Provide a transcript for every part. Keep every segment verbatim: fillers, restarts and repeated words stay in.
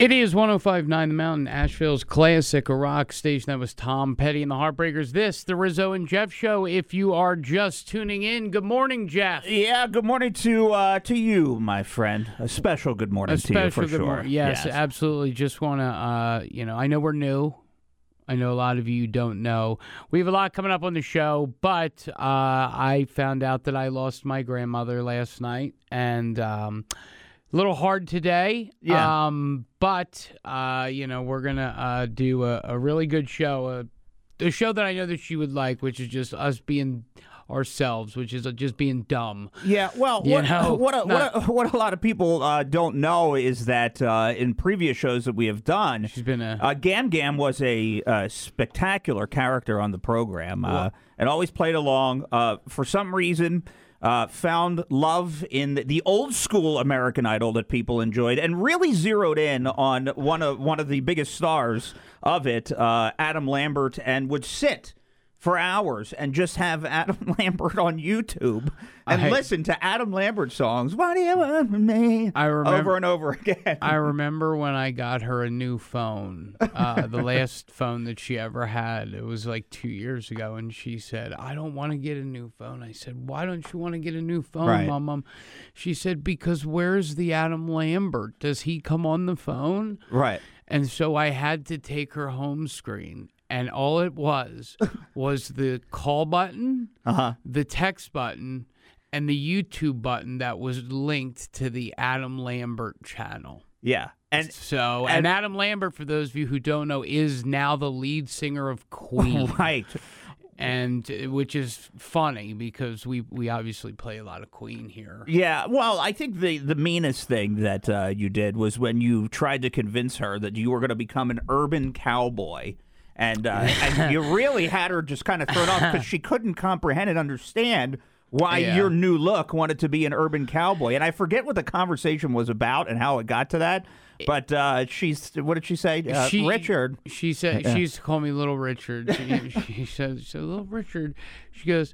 It is one oh five point nine The Mountain, Asheville's classic rock station. That was Tom Petty and the Heartbreakers. This, the Rizzo and Jeff Show. If you are just tuning in, good morning, Jeff. Yeah, good morning to uh, to you, my friend. A special good morning to you, for sure. Yes, yes, absolutely. Just want to, uh, you know, I know we're new. I know a lot of you don't know. We have a lot coming up on the show, but uh, I found out that I lost my grandmother last night, and um, a little hard today. Yeah. Um, but, uh, you know, we're going to uh, do a, a really good show, a, a show that I know that she would like, which is just us being ourselves, which is just being dumb. Yeah, well, what, know, what, a, not, what, a, what a lot of people uh, don't know is that uh, in previous shows that we have done, she's been a, uh, Gam Gam was a uh, spectacular character on the program uh, and always played along. Uh, for some reason, uh, found love in the old school American Idol that people enjoyed and really zeroed in on one of, one of the biggest stars of it, uh, Adam Lambert, and would sit for hours and just have Adam Lambert on YouTube and I, listen to Adam Lambert songs. What do you want from me? I remember, over and over again. I remember when I got her a new phone, uh, the last phone that she ever had. It was like two years ago, and she said, I don't want to get a new phone. I said, why don't you want to get a new phone, right, Mom, Mom? She said, because where's the Adam Lambert? Does he come on the phone? Right. And so I had to take her home screen. And all it was was the call button, uh-huh, the text button, and the YouTube button that was linked to the Adam Lambert channel. Yeah. And so, and, and Adam Lambert, for those of you who don't know, is now the lead singer of Queen. Right. And which is funny because we, we obviously play a lot of Queen here. Yeah, well, I think the, the meanest thing that uh, you did was when you tried to convince her that you were going to become an urban cowboy. And, uh, and you really had her just kind of thrown off because she couldn't comprehend and understand why yeah. your new look wanted to be an urban cowboy. And I forget what the conversation was about and how it got to that. But uh, she's, what did she say? Uh, she, Richard. She said, she used to call me Little Richard. She, she said, so Little Richard, she goes,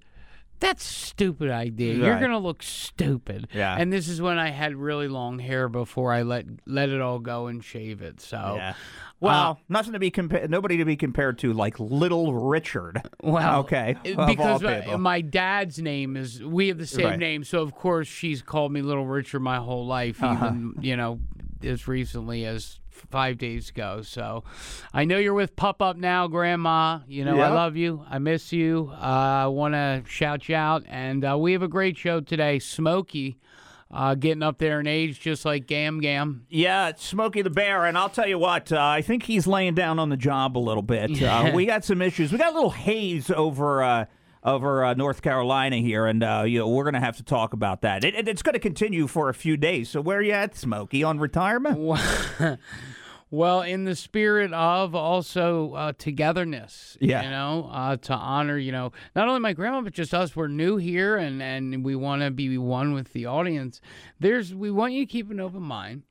that's a stupid idea. Right. You're going to look stupid. Yeah. And this is when I had really long hair before I let let it all go and shave it. So, yeah. Well, uh, nothing to be compa- nobody to be compared to like Little Richard. Well, okay. Because my, my dad's name is, we have the same right. name, so of course she's called me Little Richard my whole life, uh-huh. even, you know, as recently as five days ago. So I know you're with Pup Up now, Grandma. You know, yep. I love you. I miss you. I uh, want to shout you out. And uh, we have a great show today. Smokey uh, getting up there in age, just like Gam Gam. Yeah, it's Smokey the Bear. And I'll tell you what, uh, I think he's laying down on the job a little bit. Uh, we got some issues. We got a little haze over... Uh, over uh, North Carolina here, and uh, you know, we're going to have to talk about that. It, it, it's going to continue for a few days, so where are you at, Smokey, on retirement? Well, in the spirit of also uh, togetherness, yeah. you know, uh, to honor, you know, not only my grandma, but just us. We're new here, and, and we want to be one with the audience. There's, we want you to keep an open mind.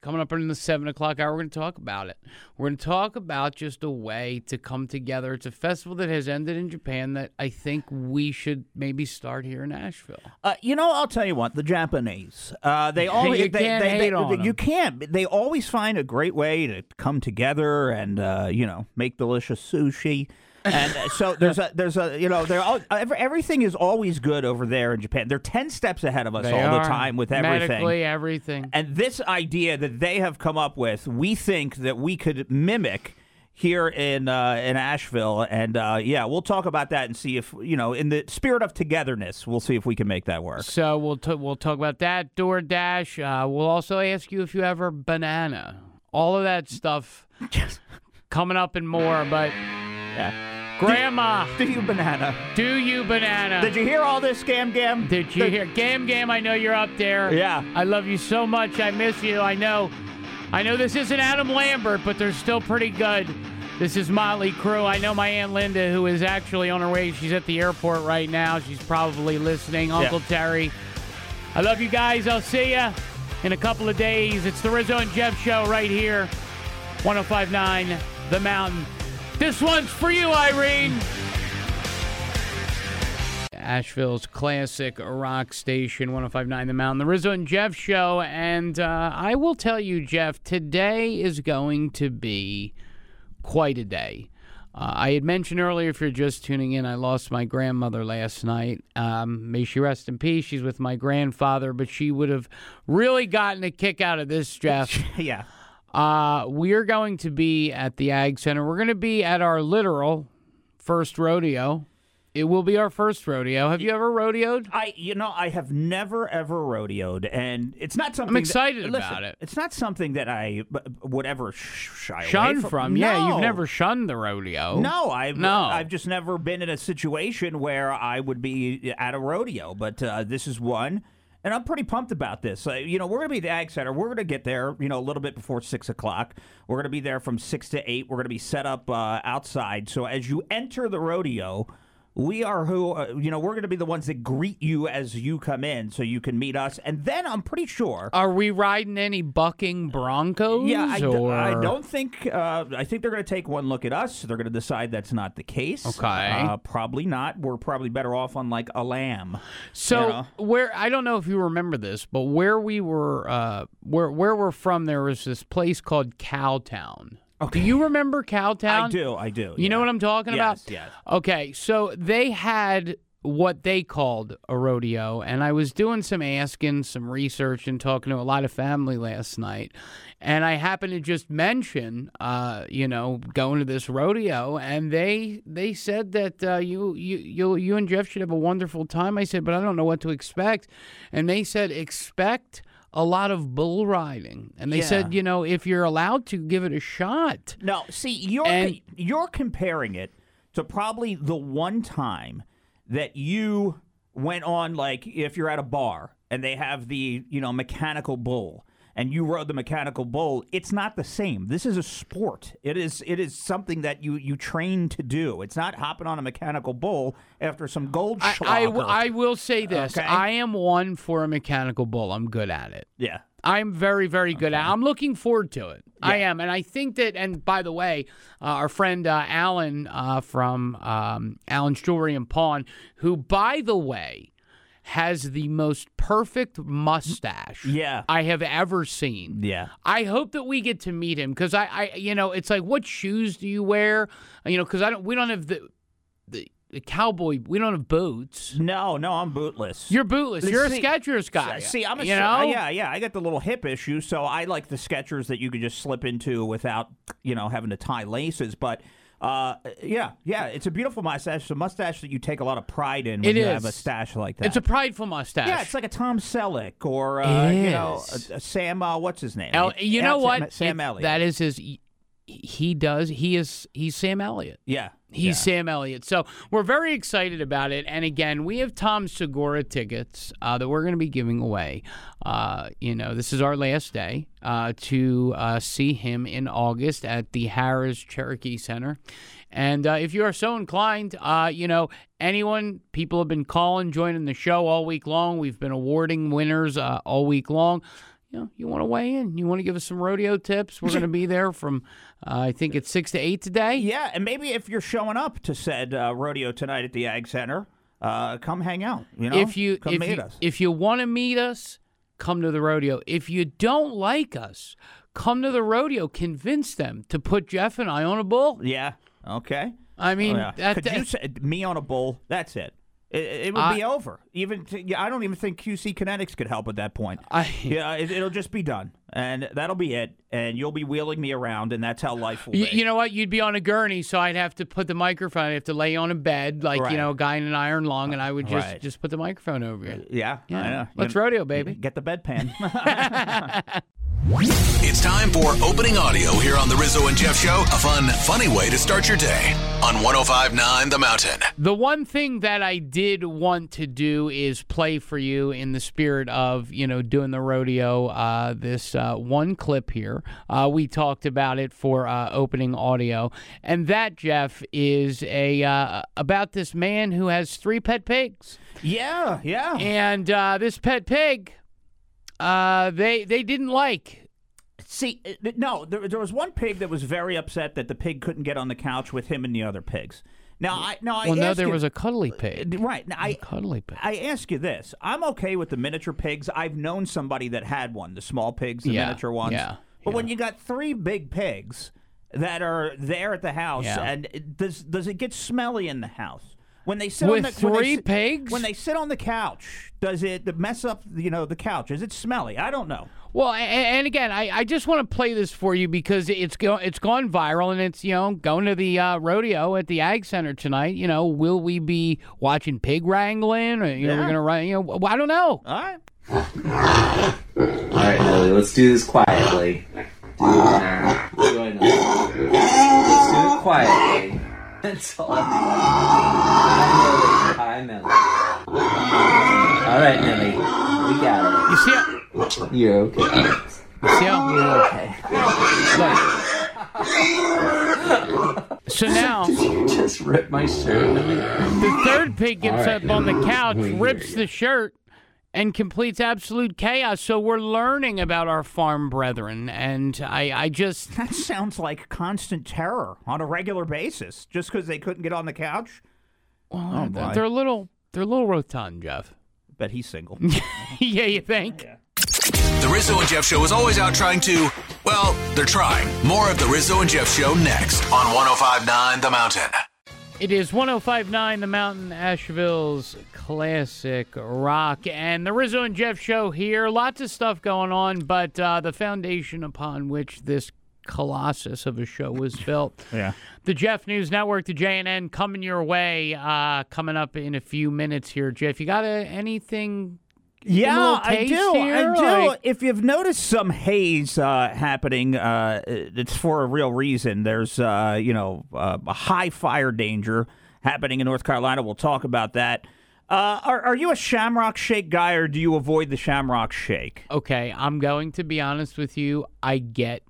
Coming up in the seven o'clock hour, we're going to talk about it. We're going to talk about just a way to come together. It's a festival that has ended in Japan that I think we should maybe start here in Asheville. Uh, you know, I'll tell you what, the Japanese, uh, they always you they, can't they, hate they, on they, them. You can't. They always find a great way to come together and, uh, you know, make delicious sushi. And uh, so there's a, there's a, you know, they're all, everything is always good over there in Japan. They're ten steps ahead of us they all are. the time with everything. Medically, everything. And this idea that they have come up with, we think that we could mimic here in uh, in Asheville. And, uh, yeah, we'll talk about that and see if, you know, in the spirit of togetherness, we'll see if we can make that work. So we'll, t- we'll talk about that. DoorDash. Uh, we'll also ask you if you have a banana. All of that stuff coming up and more, but... Yeah. Grandma. Do, do you banana? Do you banana? Did you hear all this, Gam Gam? Did you the, hear? Gam Gam, I know you're up there. Yeah. I love you so much. I miss you. I know. I know this isn't Adam Lambert, but they're still pretty good. This is Motley Crue. I know my Aunt Linda, who is actually on her way. She's at the airport right now. She's probably listening. Uncle yeah. Terry. I love you guys. I'll see you in a couple of days. It's the Rizzo and Jeff Show right here. one oh five point nine The Mountain. This one's for you, Irene. Asheville's classic rock station, one oh five point nine The Mountain, the Rizzo and Jeff Show. And uh, I will tell you, Jeff, today is going to be quite a day. Uh, I had mentioned earlier, if you're just tuning in, I lost my grandmother last night. Um, may she rest in peace. She's with my grandfather, but she would have really gotten a kick out of this, Jeff. Yeah. Uh, we're going to be at the Ag Center. We're going to be at our literal first rodeo. It will be our first rodeo. Have you ever rodeoed? I, you know, I have never, ever rodeoed, and it's not something I'm excited that, listen, about it. It's not something that I would ever shy shun away from. from. No. Yeah, you've never shunned the rodeo. No, I've no. I've just never been in a situation where I would be at a rodeo, but uh, this is one, and I'm pretty pumped about this. Uh, you know, we're going to be at the Ag Center. We're going to get there, you know, a little bit before six o'clock. We're going to be there from six to eight. We're going to be set up uh, outside, so as you enter the rodeo, we are who, uh, you know, we're going to be the ones that greet you as you come in so you can meet us. And then I'm pretty sure. Are we riding any bucking Broncos? Yeah, I, or... d- I don't think, uh, I think they're going to take one look at us. They're going to decide that's not the case. Okay. Uh, probably not. We're probably better off on like a lamb. So you know? where, I don't know if you remember this, but where we were, uh, where, where we're from, there was this place called Cowtown. Okay. Do you remember Cowtown? I do, I do. You yeah. know what I'm talking yes, about? Yes, yes. Okay, so they had what they called a rodeo, and I was doing some asking, some research, and talking to a lot of family last night, and I happened to just mention, uh, you know, going to this rodeo, and they they said that uh, you, you, you, you and Jeff should have a wonderful time. I said, but I don't know what to expect, and they said, expect a lot of bull riding. And they yeah. said, you know, if you're allowed to, give it a shot. No, see, you're and, you're comparing it to probably the one time that you went on, like, if you're at a bar and they have the, you know, mechanical bull and you rode the mechanical bull. It's not the same. This is a sport. It is it is something that you, you train to do. It's not hopping on a mechanical bull after some gold I, I, w- I will say this. Okay? I am one for a mechanical bull. I'm good at it. Yeah. I'm very, very good okay. at it. I'm looking forward to it. Yeah. I am. And I think that, and by the way, uh, our friend uh, Alan uh, from um, Allen's Jewelry and Pawn, who, by the way, has the most perfect mustache yeah. I have ever seen. Yeah. I hope that we get to meet him because I, I, you know, it's like, what shoes do you wear? You know, because I don't, we don't have the, the the cowboy, we don't have boots. No, no, I'm bootless. You're bootless. Let's You're see, a Skechers guy. See, I'm a you know? yeah, yeah. I got the little hip issue, so I like the Skechers that you could just slip into without, you know, having to tie laces, but. Uh, yeah, yeah, it's a beautiful mustache. It's a mustache that you take a lot of pride in when it you is. have a stash like that. It's a prideful mustache. Yeah, it's like a Tom Selleck or, uh, you know, a, a Sam, uh, what's his name? El- you El- know what? Sam Elliott. That is his, he does, he is, he's Sam Elliott. Yeah. He's yeah. Sam Elliott. So we're very excited about it. And again, we have Tom Segura tickets uh, that we're going to be giving away. Uh, you know, this is our last day uh, to uh, see him in August at the Harris Cherokee Center. And uh, if you are so inclined, uh, you know, anyone, people have been calling, joining the show all week long. We've been awarding winners uh, all week long. You know, you want to weigh in? You want to give us some rodeo tips? We're going to be there from, uh, I think it's six to eight today. Yeah, and maybe if you're showing up to said uh, rodeo tonight at the Ag Center, uh, come hang out. You know, if you, come if meet you, us. If you want to meet us, come to the rodeo. If you don't like us, come to the rodeo. Convince them to put Jeff and I on a bull. Yeah, okay. I mean, oh, yeah. that, Could that, you say, me on a bull, that's it. It, it would uh, be over. Even to, yeah, I don't even think Q C Kinetics could help at that point. I, yeah, it, it'll just be done, and that'll be it. And you'll be wheeling me around, and that's how life will be. You know what? You'd be on a gurney, so I'd have to put the microphone. I'd have to lay on a bed, like right. you know, a guy in an iron lung, and I would just, right. just put the microphone over you. Yeah, yeah. I know. Let's you, rodeo, baby. Get the bedpan. It's time for Opening Audio here on the Rizzo and Jeff Show. A fun, funny way to start your day on one oh five point nine The Mountain. The one thing that I did want to do is play for you in the spirit of, you know, doing the rodeo. Uh, this uh, one clip here, uh, we talked about it for uh, Opening Audio. And that, Jeff, is a uh, about this man who has three pet pigs. Yeah, yeah. And uh, this pet pig... Uh, they they didn't like. See, no, there, there was one pig that was very upset that the pig couldn't get on the couch with him and the other pigs. Now, I no, I well, no, there you, was a cuddly pig. Right. Now, I, cuddly pig. I ask you this. I'm okay with the miniature pigs. I've known somebody that had one, the small pigs, the yeah, miniature ones. Yeah, but yeah. when you got three big pigs that are there at the house, yeah. and does does it get smelly in the house? When they sit With on the, three when they, pigs? When they sit on the couch, does it mess up, you know, the couch? Is it smelly? I don't know. Well, and, and again, I, I just want to play this for you because it's go, it's gone viral, and it's, you know, going to the uh, rodeo at the Ag Center tonight. You know, will we be watching pig wrangling? Or, you yeah. know, we're going to, you know, I don't know. All right. All right, Ellie, let's do this quietly. Do uh, let's do it quietly. That's all I I'm Ellie. I'm Ellie. All right, Ellie. We got it. You see how... You're okay. You see how... You're okay. Like, so now... Did you just rip my shirt? The third pig gets right, up on the couch, rips the shirt, and completes absolute chaos. So we're learning about our farm brethren, and I, I just... That sounds like constant terror on a regular basis, just because they couldn't get on the couch. Well, oh, they're a little, they're a little rotund, Jeff. Bet he's single. Yeah, you think? Yeah. The Rizzo and Jeff Show is always out trying to, well, they're trying. More of the Rizzo and Jeff Show next on one oh five point nine The Mountain. It is one oh five point nine The Mountain, Asheville's classic rock, and the Rizzo and Jeff Show here. Lots of stuff going on, but uh, the foundation upon which this colossus of a show was built. Yeah. The Jeff News Network, the J N N, coming your way, uh, coming up in a few minutes here. Jeff, you got a, anything... Yeah, I do. Here, I do. Like... If you've noticed some haze uh, happening, uh, it's for a real reason. There's, uh, you know, uh, a high fire danger happening in North Carolina. We'll talk about that. Uh, are, are you a Shamrock Shake guy, or do you avoid the Shamrock Shake? Okay, I'm going to be honest with you. I get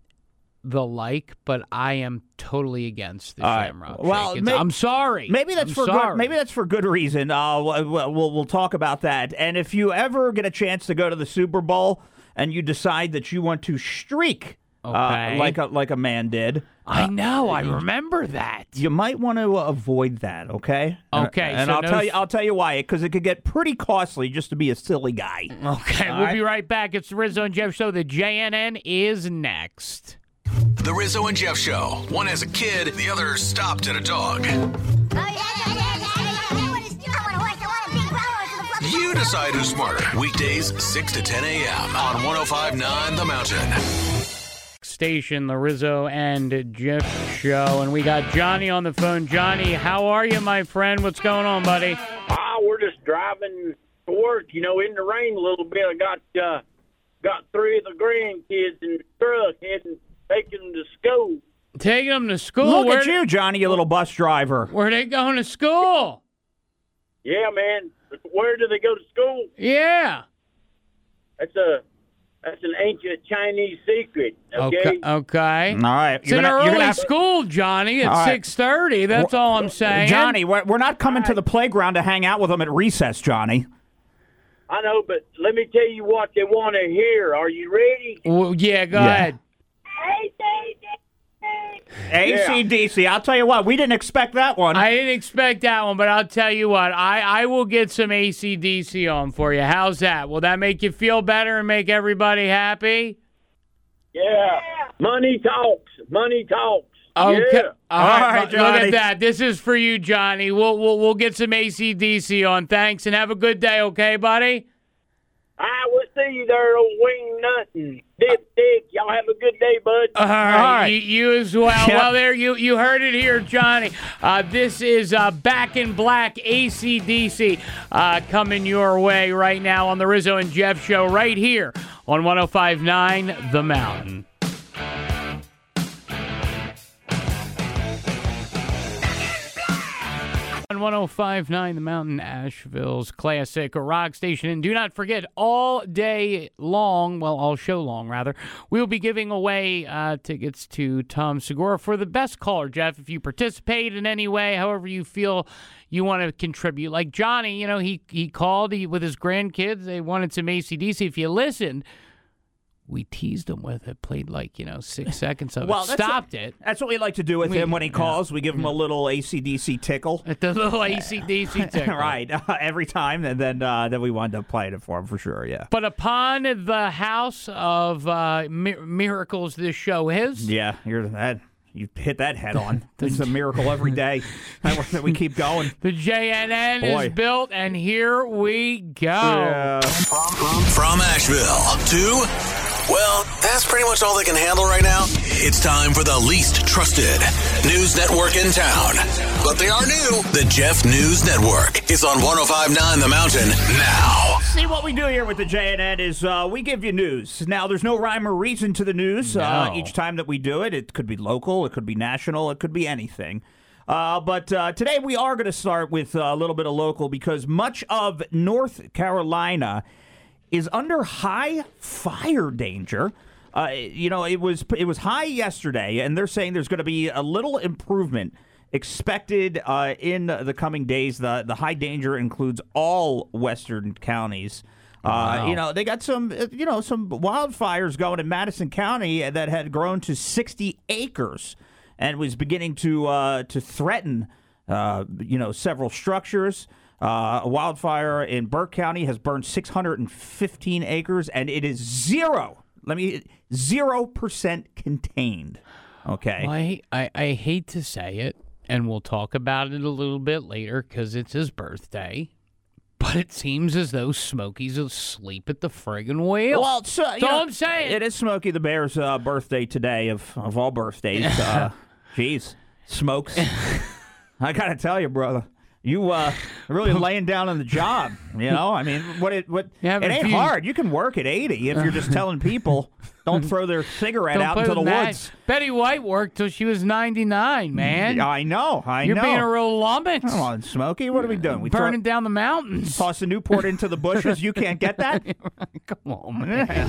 the like, but I am totally against the uh, Shamrock well, Shake. May- I'm sorry. Maybe that's I'm for sorry. good, maybe that's for good reason. Uh, we'll, we'll we'll talk about that. And if you ever get a chance to go to the Super Bowl and you decide that you want to streak okay. uh, like a, like a man did, I know. Uh, I remember that. You might want to avoid that. Okay. Okay. And so I'll no tell you. I'll tell you why. Because it could get pretty costly just to be a silly guy. Okay. All we'll right? be right back. It's the Rizzo and Jeff Show. The J N N is next. The Rizzo and Jeff Show. One has a kid, the other stopped at a dog. You decide who's smarter. Weekdays, six to ten a.m. on one oh five point nine The Mountain. Station, the Rizzo and Jeff Show. And we got Johnny on the phone. Johnny, how are you, my friend? What's going on, buddy? Ah, uh, we're just driving to work, you know, in the rain a little bit. I got, uh, got three of the grandkids in the truck heading... Taking them to school. Taking them to school? Look Where at you, Johnny, you little bus driver. Where are they going to school? Yeah, man. Where do they go to school? Yeah. That's a that's an ancient Chinese secret, okay? Okay. okay. All right. It's you're an gonna, early have... school, Johnny, at right. six thirty. That's we're, all I'm saying. Johnny, we're, we're not coming right. to the playground to hang out with them at recess, Johnny. I know, but let me tell you what they want to hear. Are you ready? Well, yeah, go yeah. ahead. A C D C. I'll tell you what, we didn't expect that one. I didn't expect that one, but I'll tell you what, I, I will get some A C D C on for you. How's that? Will that make you feel better and make everybody happy? Yeah. Money talks. Money talks. Okay. Yeah. All right, All right Johnny. Look at that. This is for you, Johnny. We'll, we'll, we'll get some A C D C on. Thanks, and have a good day, okay, buddy? I will see you there, old wing nothing. Dip dick. Y'all have a good day, bud. All right. All right. You, you as well. Yep. Well, there you you heard it here, Johnny. Uh, this is uh, Back in Black, A C D C, uh, coming your way right now on the Rizzo and Jeff Show right here on one oh five point nine The Mountain. one oh five point nine The Mountain, Asheville's classic rock station. And do not forget, all day long, well, all show long, rather, we'll be giving away uh, tickets to Tom Segura for the best caller, Jeff. If you participate in any way, however you feel you want to contribute. Like Johnny, you know, he, he called he, with his grandkids. They wanted some A C D C. If you listened, we teased him with it, played like, you know, six seconds of well, it, stopped what, it. That's what we like to do with we, him when he calls. Yeah. We give him a little A C D C tickle. A little A C D C tickle. Right. Uh, every time, and then uh, then we wind up playing it for him for sure, yeah. But upon the house of uh, mi- miracles this show is. Yeah, you're that. You hit that head on. It's a miracle every day that we keep going. The J N N Boy. Is built, and here we go. Yeah. From Asheville to... Well, that's pretty much all they can handle right now. It's time for the least trusted news network in town. But they are new. The Jeff News Network is on one oh five point nine The Mountain now. See, what we do here with the J N N is uh, we give you news. Now, there's no rhyme or reason to the news. No. Uh, each time that we do it, it could be local, it could be national, it could be anything. Uh, but uh, today we are going to start with a little bit of local because much of North Carolina is under high fire danger. Uh, you know, it was it was high yesterday, and they're saying there's going to be a little improvement expected uh, in the coming days. The the high danger includes all western counties. Uh, wow. You know, they got some you know some wildfires going in Madison County that had grown to sixty acres and was beginning to uh, to threaten uh, you know several structures. Uh, a wildfire in Burke County has burned six hundred fifteen acres, and it is zero, let me, zero percent contained, okay? Well, I, I, I hate to say it, and we'll talk about it a little bit later because it's his birthday, but it seems as though Smokey's asleep at the friggin' wheel. Well, so, that's all know, I'm saying. It is Smokey the Bear's uh, birthday today, of, of all birthdays. uh, geez, Smokes. I gotta tell you, brother. You uh, really laying down on the job, you know? I mean, what it what yeah, it ain't you, hard. You can work at eighty if you're just telling people don't throw their cigarette out into the that. woods. Betty White worked till she was ninety-nine, man. I know, I you're know. You're being a real lummox. Come on, Smokey, what are we doing? We Burning throw, down the mountains. Toss a Newport into the bushes. You can't get that? Come on, man.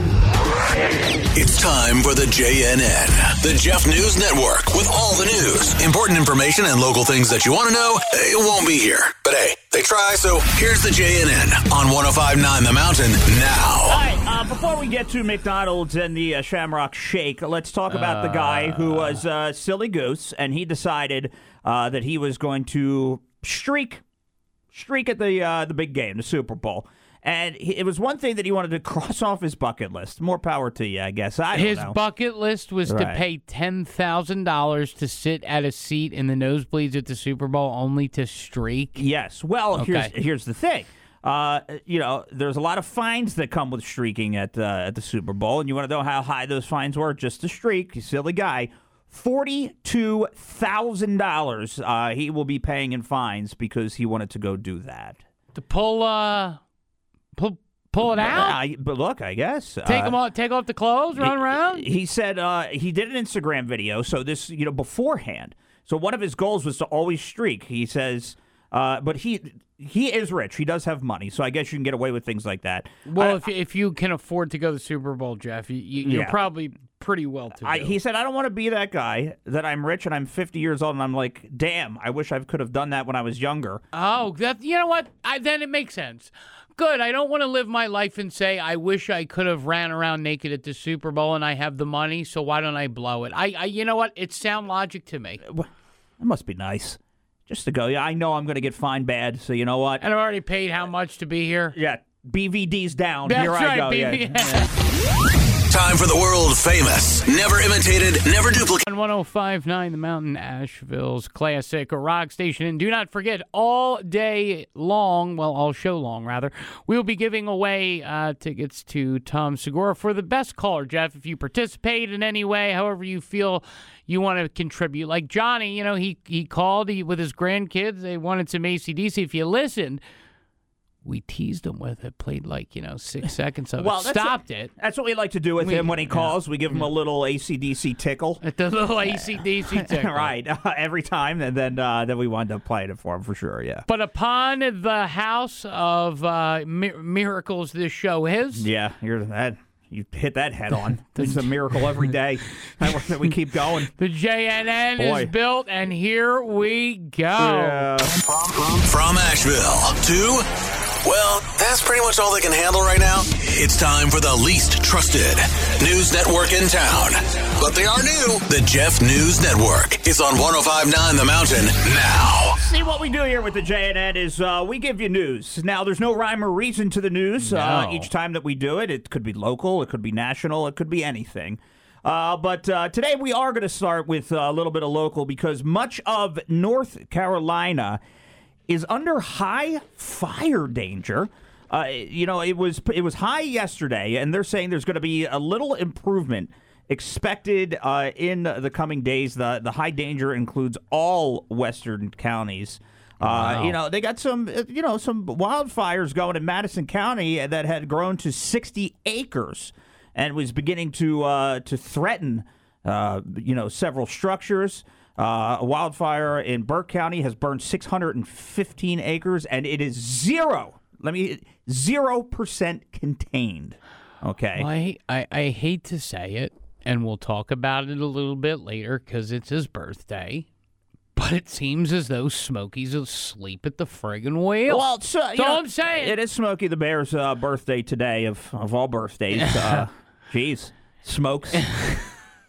It's time for the J N N, the Jeff News Network, with all the news, important information, and local things that you want to know. It won't be here. But hey, they try, so here's the J N N on one oh five point nine The Mountain now. All right, uh, before we get to McDonald's and the uh, Shamrock Shake, let's talk about uh, the guy who was uh, Silly Goose, and he decided uh, that he was going to streak streak at the, uh, the big game, the Super Bowl. And he, it was one thing that he wanted to cross off his bucket list. More power to you, I guess. I don't his know. bucket list was right. to pay ten thousand dollars to sit at a seat in the nosebleeds at the Super Bowl only to streak. Yes. Well, okay. here's here's the thing. Uh, you know, there's a lot of fines that come with streaking at uh, at the Super Bowl, and you want to know how high those fines were just to streak. You silly guy. forty-two thousand dollars uh, he will be paying in fines because he wanted to go do that. To pull... Uh... Pull, pull it out? Uh, but look, I guess. Take, uh, them all, take off the clothes, run he, around? He said uh, he did an Instagram video, so this, you know, beforehand. So one of his goals was to always streak. He says, uh, but he he is rich. He does have money, so I guess you can get away with things like that. Well, I, if, I, if you can afford to go to the Super Bowl, Jeff, you, you, you're yeah. probably pretty well-to-do. I, he said, I don't want to be that guy, that I'm rich and I'm fifty years old, and I'm like, damn, I wish I could have done that when I was younger. Oh, that, you know what? I, then it makes sense. Good. I don't want to live my life and say, I wish I could have ran around naked at the Super Bowl and I have the money, so why don't I blow it? I, I you know what? It's sound logic to me. It must be nice. Just to go, yeah, I know I'm going to get fined bad, so you know what? And I've already paid how much to be here? Yeah. B V D's down. That's here right, I go. B V D. Yeah. Yeah. Time for the world famous, never imitated, never duplicated. one oh five point nine The Mountain, Asheville's classic rock station. And do not forget, all day long, well, all show long, rather, we'll be giving away uh, tickets to Tom Segura for the best caller, Jeff. If you participate in any way, however you feel you want to contribute. Like Johnny, you know, he, he called he, with his grandkids. They wanted some A C D C. If you listened... We teased him with it, played like, you know, six seconds of well, it, stopped what, it. That's what we like to do with we, him when he calls. Yeah. We give him a little A C D C tickle. A little A C D C tickle. Right. Uh, every time, and then uh, then we wind up playing it for him for sure, yeah. But upon the house of uh, mi- miracles this show is. Yeah, you're that. You hit that head on. It's a miracle every day that we keep going. The J N N Boy. Is built, and here we go. Yeah. From Asheville to... Well, that's pretty much all they can handle right now. It's time for the least trusted news network in town. But they are new. The Jeff News Network is on one oh five point nine The Mountain now. See, what we do here with the J N N is uh, we give you news. Now, there's no rhyme or reason to the news. No. Uh, each time that we do it, it could be local, it could be national, it could be anything. Uh, but uh, today we are going to start with a little bit of local because much of North Carolina is under high fire danger. Uh, you know, it was it was high yesterday, and they're saying there's going to be a little improvement expected uh, in the coming days. The the high danger includes all western counties. Uh, wow. You know, they got some you know some wildfires going in Madison County that had grown to sixty acres and was beginning to uh, to threaten uh, you know several structures. Uh, a wildfire in Burke County has burned six hundred fifteen acres, and it is zero. Let me zero percent contained. Okay. Well, I, I I hate to say it, and we'll talk about it a little bit later because it's his birthday. But it seems as though Smokey's asleep at the friggin' wheel. Well, so, that's all I'm saying. It is Smokey the Bear's uh, birthday today of of all birthdays. uh, geez, Smokes.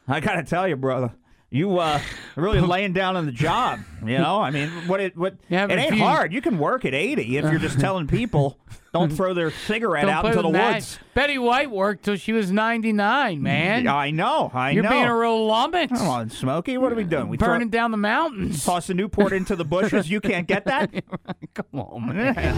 I gotta tell you, brother. You uh, really laying down on the job, you know? I mean, what it what yeah, it ain't you, hard. You can work at eighty if you're just telling people don't throw their cigarette out into the that. woods. Betty White worked till she was ninety-nine, man. I know, I you're know. You're being a real lummox. Come on, Smokey, what are we doing? We Burning throw, down the mountains. Toss a Newport into the bushes. You can't get that? Come on, man.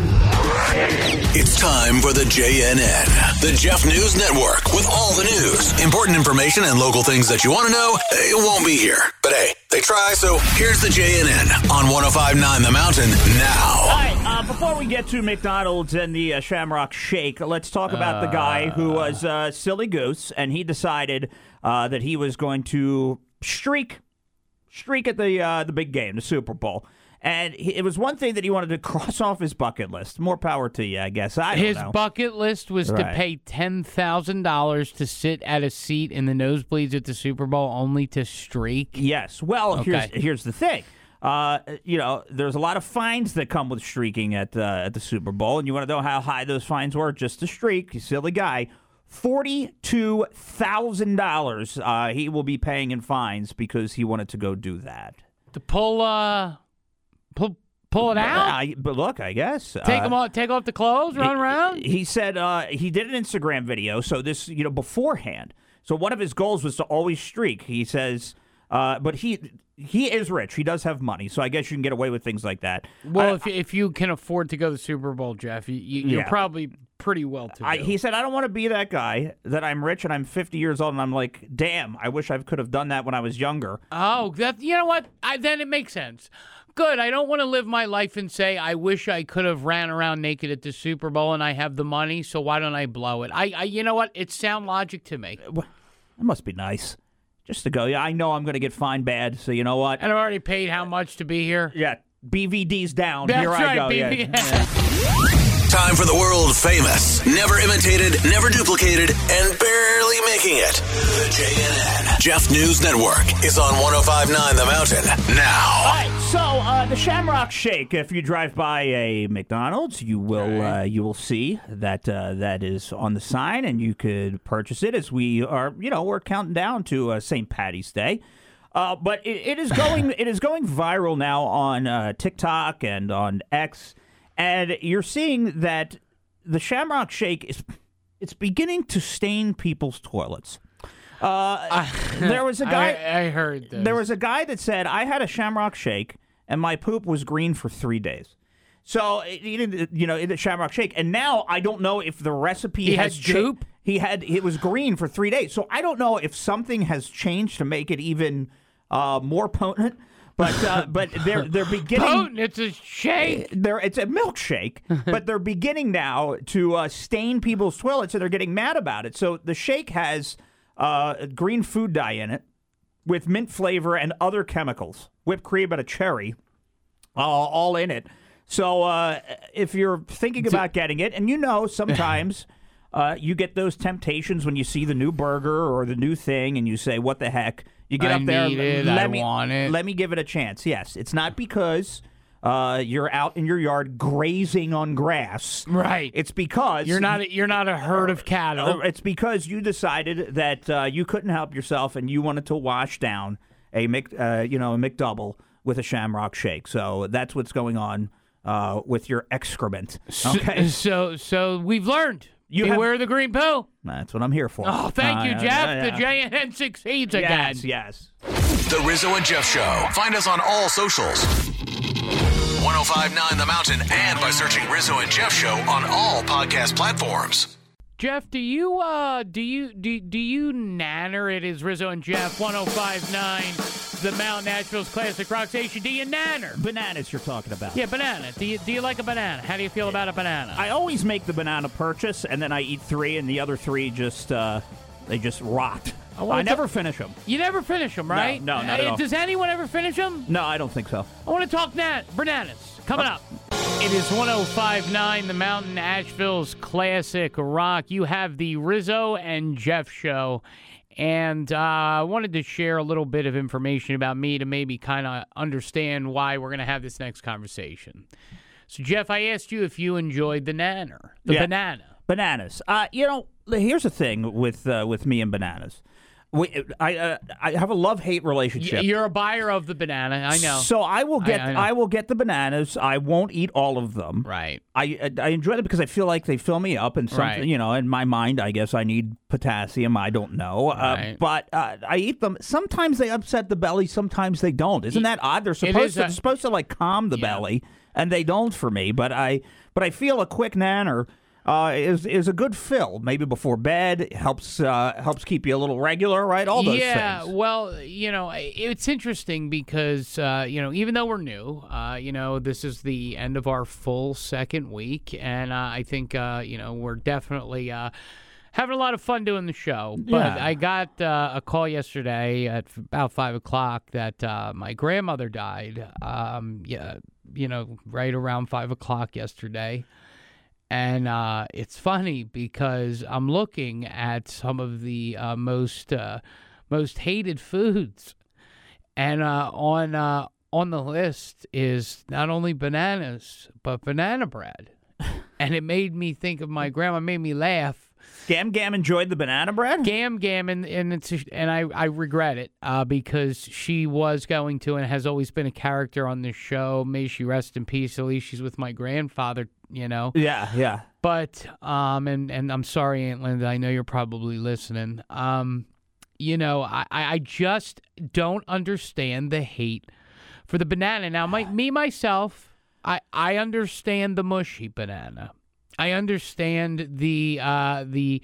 It's time for the J N N, the Jeff News Network, with all the news, important information, and local things that you want to know. It won't be here. But hey, they try, so here's the J N N on one oh five point nine The Mountain now. All right, uh, before we get to McDonald's and the uh, Shamrock Shake, let's talk about uh, the guy who was uh, Silly Goose, and he decided uh, that he was going to streak streak at the uh, the big game, the Super Bowl. And he, it was one thing that he wanted to cross off his bucket list. More power to you, I guess. I don't his know. bucket list was right. to pay ten thousand dollars to sit at a seat in the nosebleeds at the Super Bowl only to streak. Yes. Well, okay. here's here's the thing. Uh, you know, there's a lot of fines that come with streaking at the, at the Super Bowl, and you want to know how high those fines were just to streak. You silly guy. forty-two thousand dollars uh, he will be paying in fines because he wanted to go do that. To pull... Uh... Pull, pull it out? I, but look, I guess. Take uh, them all, take off the clothes, run he, around? He said uh, he did an Instagram video, so this, you know, beforehand. So one of his goals was to always streak. He says, uh, but he he is rich. He does have money, so I guess you can get away with things like that. Well, I, if, I, if you can afford to go to the Super Bowl, Jeff, you, you, you're yeah. probably pretty well-to-do. I, he said, I don't want to be that guy, that I'm rich and I'm fifty years old, and I'm like, damn, I wish I could have done that when I was younger. Oh, that, you know what? I, then it makes sense. Good. I don't want to live my life and say, I wish I could have ran around naked at the Super Bowl and I have the money, so why don't I blow it? I, I you know what? It's sound logic to me. It must be nice. Just to go, yeah, I know I'm going to get fined bad, so you know what? And I've already paid how much to be here? Yeah. B V D's down. That's here right, I go. B V D. Yeah. Yeah. Time for the world famous, never imitated, never duplicated, and barely making it. The J N N, Jeff News Network, is on one oh five point nine The Mountain now. All right, so uh, the Shamrock Shake. If you drive by a McDonald's, you will uh, you will see that uh, that is on the sign, and you could purchase it as we are. You know, we're counting down to uh, Saint Patty's Day. Uh, but it, it is going it is going viral now on uh, TikTok and on X. And you're seeing that the Shamrock Shake is it's beginning to stain people's toilets. Uh, I, there was a guy I, I heard this. There was a guy that said, I had a Shamrock Shake and my poop was green for three days. So, you know, the Shamrock Shake. And now I don't know if the recipe he has poop. He had it was green for three days. So I don't know if something has changed to make it even uh, more potent. But uh, but they're they're beginning. Potent, it's a shake. They're it's a milkshake. But they're beginning now to uh, stain people's toilets, and they're getting mad about it. So the shake has uh, green food dye in it, with mint flavor and other chemicals, whipped cream and a cherry, uh, all in it. So uh, if you're thinking about getting it, and you know sometimes. Uh, you get those temptations when you see the new burger or the new thing and you say, what the heck? You get I up there, need it, let I me, want it. Let me give it a chance. Yes, it's not because Uh, you're out in your yard grazing on grass. Right. It's because you're not. You're not a herd of cattle. It's because you decided that uh, you couldn't help yourself and you wanted to wash down a Mc, uh, you know, a McDouble with a Shamrock Shake. So that's what's going on uh, with your excrement. Okay. So, so, so we've learned. You Beware have, the green poo. That's what I'm here for. Oh, thank uh, you, Jeff. Yeah, yeah. The J N N succeeds again. Yes, yes. The Rizzo and Jeff Show. Find us on all socials. one oh five point nine The Mountain and by searching Rizzo and Jeff Show on all podcast platforms. Jeff, do you uh do you do, do you nanner? It is Rizzo and Jeff, one oh five point nine The Mountain, Nashville's classic rock station. Do you nanner? Bananas you're talking about. Yeah, banana. Do you do you like a banana? How do you feel about a banana? I always make the banana purchase and then I eat three and the other three just uh they just rot. Oh, well, I never t- finish them. You never finish them, right? No, no not at all. Does anyone ever finish them? No, I don't think so. I want to talk na- bananas. Coming up. It is one oh five point nine The Mountain, Asheville's classic rock. You have the Rizzo and Jeff Show. And uh, I wanted to share a little bit of information about me to maybe kind of understand why we're going to have this next conversation. So, Jeff, I asked you if you enjoyed the nanner, the yeah. banana. Bananas. Uh, you know, here's the thing with uh, with me and bananas. We, I uh, I have a love-hate relationship. You're a buyer of the banana, I know. So I will get I, I, I will get the bananas. I won't eat all of them. Right. I I enjoy them because I feel like they fill me up, and something right. you know, in my mind, I guess I need potassium. I don't know, right. uh, but uh, I eat them. Sometimes they upset the belly. Sometimes they don't. Isn't that odd? They're supposed is, to uh, they're supposed to like calm the yeah. belly, and they don't for me. But I but I feel a quick nanner. Uh, is is a good fill, maybe before bed, helps uh, helps keep you a little regular, right? All those yeah, things. Yeah, well, you know, it's interesting because, uh, you know, even though we're new, uh, you know, this is the end of our full second week, and uh, I think, uh, you know, we're definitely uh, having a lot of fun doing the show. But yeah. I got uh, a call yesterday at about five o'clock that uh, my grandmother died, um, yeah, you know, right around five o'clock yesterday. And uh, it's funny because I'm looking at some of the uh, most uh, most hated foods, and uh, on uh, on the list is not only bananas but banana bread, and it made me think of my grandma. Made me laugh. Gam Gam enjoyed the banana bread. Gam Gam, and and, it's, and I I regret it uh, because she was going to and has always been a character on this show. May she rest in peace. At least she's with my grandfather. You know? Yeah, yeah. But, um, and, and I'm sorry, Aunt Linda, I know you're probably listening. Um, you know, I, I just don't understand the hate for the banana. Now, my, me, myself, I, I understand the mushy banana. I understand the, uh, the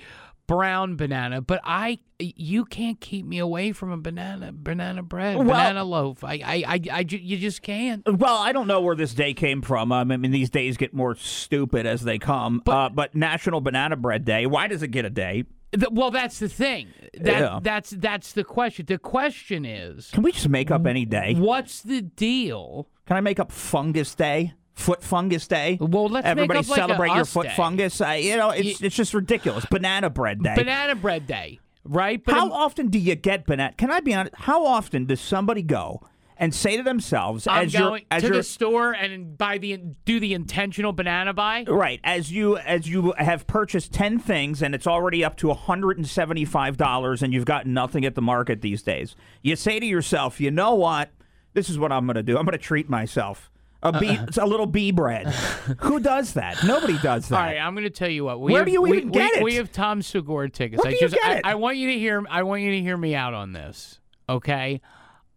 brown banana, but I, you can't keep me away from a banana, banana bread, well, banana loaf. I, I, I, I, you just can't. Well, I don't know where this day came from. I mean, these days get more stupid as they come. But, uh, but National Banana Bread Day, why does it get a day? The, well, that's the thing. That, yeah. That's that's the question. The question is... Can we just make up any day? What's the deal? Can I make up Fungus Day? Foot fungus day. Well, let's everybody make up celebrate like your foot day. Fungus. Uh, you know, it's you, it's just ridiculous. Banana bread day. Banana bread day, right? But how I'm, often do you get banana? Can I be honest? How often does somebody go and say to themselves, "I'm as going you're, as to you're, the store and buy the do the intentional banana buy"? Right. As you as you have purchased ten things and it's already up to one hundred seventy-five dollars and you've got nothing at the market these days. You say to yourself, "You know what? This is what I'm going to do. I'm going to treat myself." A bee, uh, a little bee bread. Who does that? Nobody does that. All right, I'm going to tell you what. We Where have, do you we, even get we, it? We have Tom Segura tickets. Where I do just, you get I, it? I want you to hear. I want you to hear me out on this. Okay,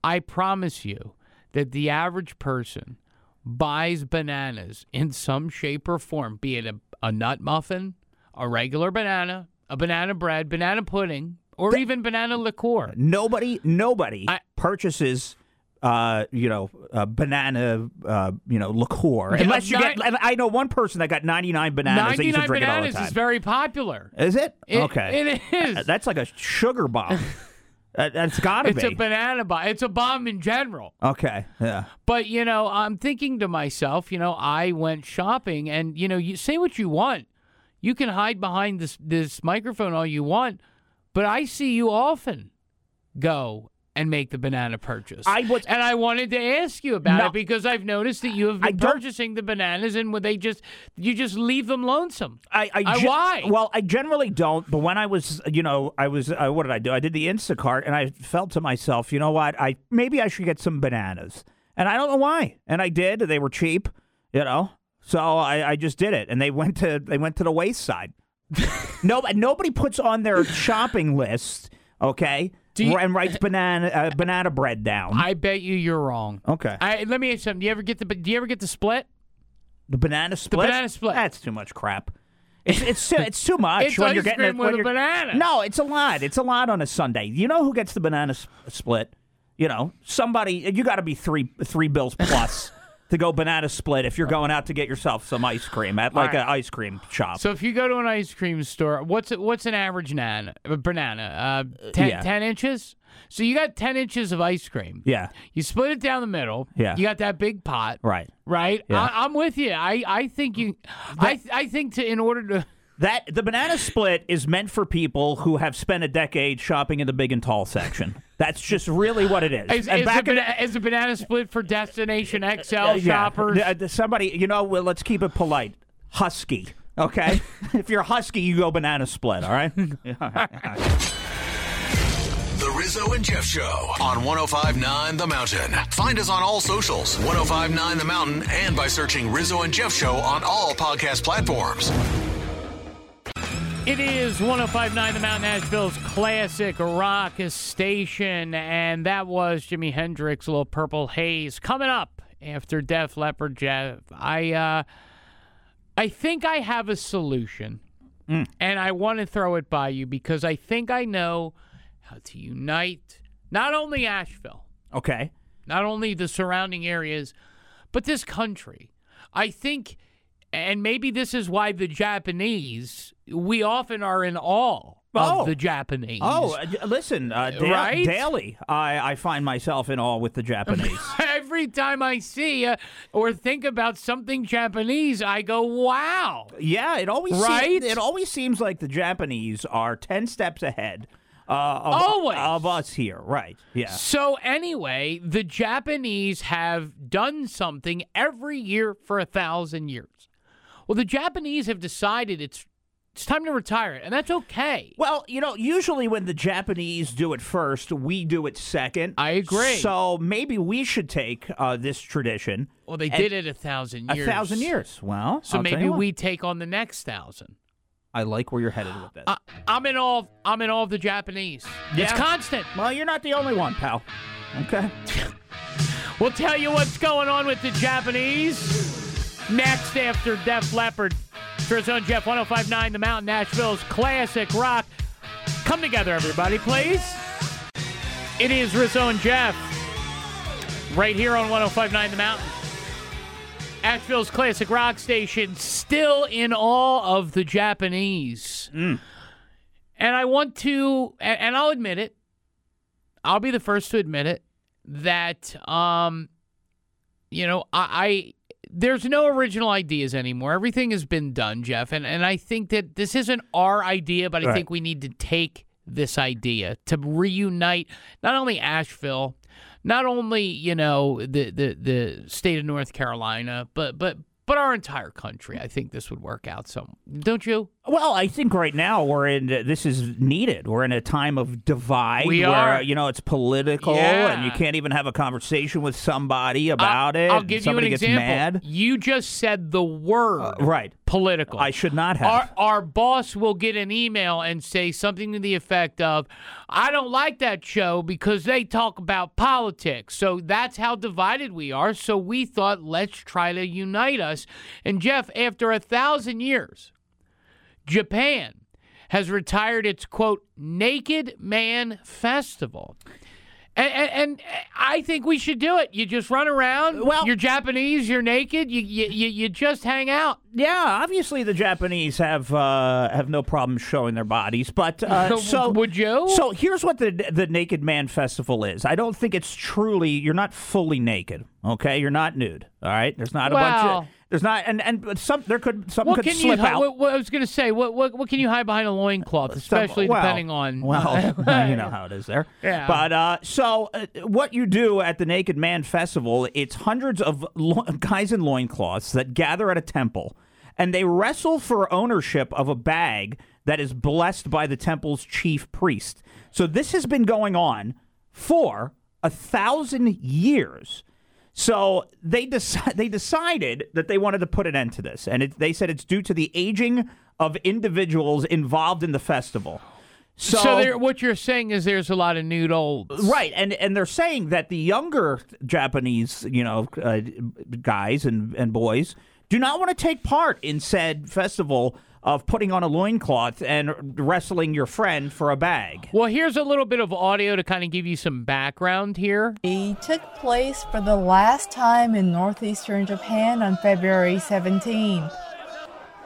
I promise you that the average person buys bananas in some shape or form, be it a, a nut muffin, a regular banana, a banana bread, banana pudding, or that, even banana liqueur. Nobody, nobody I, purchases. Uh, you know, uh, banana, uh, you know, liqueur. Unless you get, I know one person that got ninety-nine bananas. ninety-nine that used to drink bananas it all the time. Is very popular. Is it? it okay, it is. Uh, that's like a sugar bomb. that, that's got to be. It's a banana bomb. It's a bomb in general. Okay, yeah. But you know, I'm thinking to myself, you know, I went shopping, and you know, you say what you want. You can hide behind this this microphone all you want, but I see you often go and make the banana purchase. I was, and I wanted to ask you about no, it because I've noticed that you have been purchasing the bananas, and when they just you just leave them lonesome. I, I, I ge- why? Well, I generally don't. But when I was, you know, I was. Uh, what did I do? I did the Instacart, and I felt to myself, you know what? I maybe I should get some bananas, and I don't know why. And I did. They were cheap, you know. So I, I just did it, and they went to they went to the wayside. no, nobody puts on their shopping list. Okay. You, and writes banana uh, banana bread down. I bet you you're wrong. Okay. I, let me ask you something. Do you ever get the Do you ever get the split? The banana split. The banana split. That's too much crap. It's it's too, it's too much it's when you're getting it, with when a you're, banana. No, it's a lot. It's a lot on a Sunday. You know who gets the banana s- split? You know somebody. You got to be three three bills plus. To go banana split if you're going out to get yourself some ice cream at like right. an ice cream shop. So if you go to an ice cream store, what's what's an average nana, banana? Uh, ten, yeah. ten inches? So you got ten inches of ice cream. Yeah. You split it down the middle. Yeah. You got that big pot. Right. Right? Yeah. I, I'm with you. I, I think you... I I think to in order to... that the banana split is meant for people who have spent a decade shopping in the big and tall section. That's just really what it is. Is, and is, back a, in, is a banana split for Destination X L uh, shoppers? Yeah. Somebody, you know, well, let's keep it polite. Husky, okay? If you're husky, you go banana split, all right? The Rizzo and Jeff Show on one oh five point nine The Mountain. Find us on all socials, one oh five point nine The Mountain, and by searching Rizzo and Jeff Show on all podcast platforms. It is one oh five point nine The Mountain, Nashville's classic rock station, and that was Jimi Hendrix's Little Purple Haze. Coming up after Def Leppard, Jeff, I, uh, I think I have a solution, mm. and I want to throw it by you because I think I know how to unite not only Asheville, okay, not only the surrounding areas, but this country. I think... And maybe this is why the Japanese, we often are in awe oh. of the Japanese. Oh, listen, uh, da- right? daily I, I find myself in awe with the Japanese. Every time I see uh, or think about something Japanese, I go, wow. Yeah, it always, right? seems, it always seems like the Japanese are ten steps ahead. Uh, of, Always. Of us here, right. Yeah. So anyway, the Japanese have done something every year for a thousand years. Well, the Japanese have decided it's it's time to retire it, and that's okay. Well, you know, usually when the Japanese do it first, we do it second. I agree. So maybe we should take uh, this tradition. Well, they did it a thousand years. A thousand years. Well, so I'll maybe we take on the next thousand. I like where you're headed with this. Uh, I'm in all. I'm in all of the Japanese. Yeah. It's constant. Well, you're not the only one, pal. Okay. We'll tell you what's going on with the Japanese. Next, after Def Leppard, Rizzo and Jeff, one oh five point nine The Mountain, Nashville's classic rock. Come together, everybody, please. It is Rizzo and Jeff, right here on one oh five point nine The Mountain. Asheville's classic rock station, still in awe of the Japanese. Mm. And I want to, and, and I'll admit it, I'll be the first to admit it, that, um, you know, I... I There's no original ideas anymore. Everything has been done, Jeff. And, and I think that this isn't our idea, but I right. think we need to take this idea to reunite not only Asheville, not only, you know, the, the, the state of North Carolina, but but but our entire country. I think this would work out. So, don't you? Well, I think right now we're in, this is needed. We're in a time of divide. We where, are. You know, it's political yeah. and you can't even have a conversation with somebody about I'll, it. I'll give somebody you an gets example. Mad. You just said the word uh, right. political. I should not have. Our, our boss will get an email and say something to the effect of, I don't like that show because they talk about politics. So that's how divided we are. So we thought, let's try to unite us. And Jeff, after a thousand years... Japan has retired its, quote, Naked Man Festival. And, and, and I think we should do it. You just run around. Well, you're Japanese. You're naked. You you you just hang out. Yeah, obviously the Japanese have uh, have no problem showing their bodies. But uh, so would you? So here's what the the Naked Man Festival is. I don't think it's truly. You're not fully naked. Okay, you're not nude. All right. There's not a well, bunch of. There's not, and and some there could something what could slip you, out. What, what I was going to say, what, what what can you hide behind a loincloth, especially well, depending on well, well, you know how it is there. Yeah. But uh, so uh, what you do at the Naked Man Festival, it's hundreds of lo- guys in loincloths that gather at a temple, and they wrestle for ownership of a bag that is blessed by the temple's chief priest. So this has been going on for a thousand years. So they deci- they decided that they wanted to put an end to this, and it, they said it's due to the aging of individuals involved in the festival. So, so there, what you're saying is there's a lot of nude olds, right? And and they're saying that the younger Japanese, you know, uh, guys and, and boys do not want to take part in said festival of putting on a loincloth and wrestling your friend for a bag. Well, here's a little bit of audio to kind of give you some background here. It took place for the last time in northeastern Japan on February seventeenth.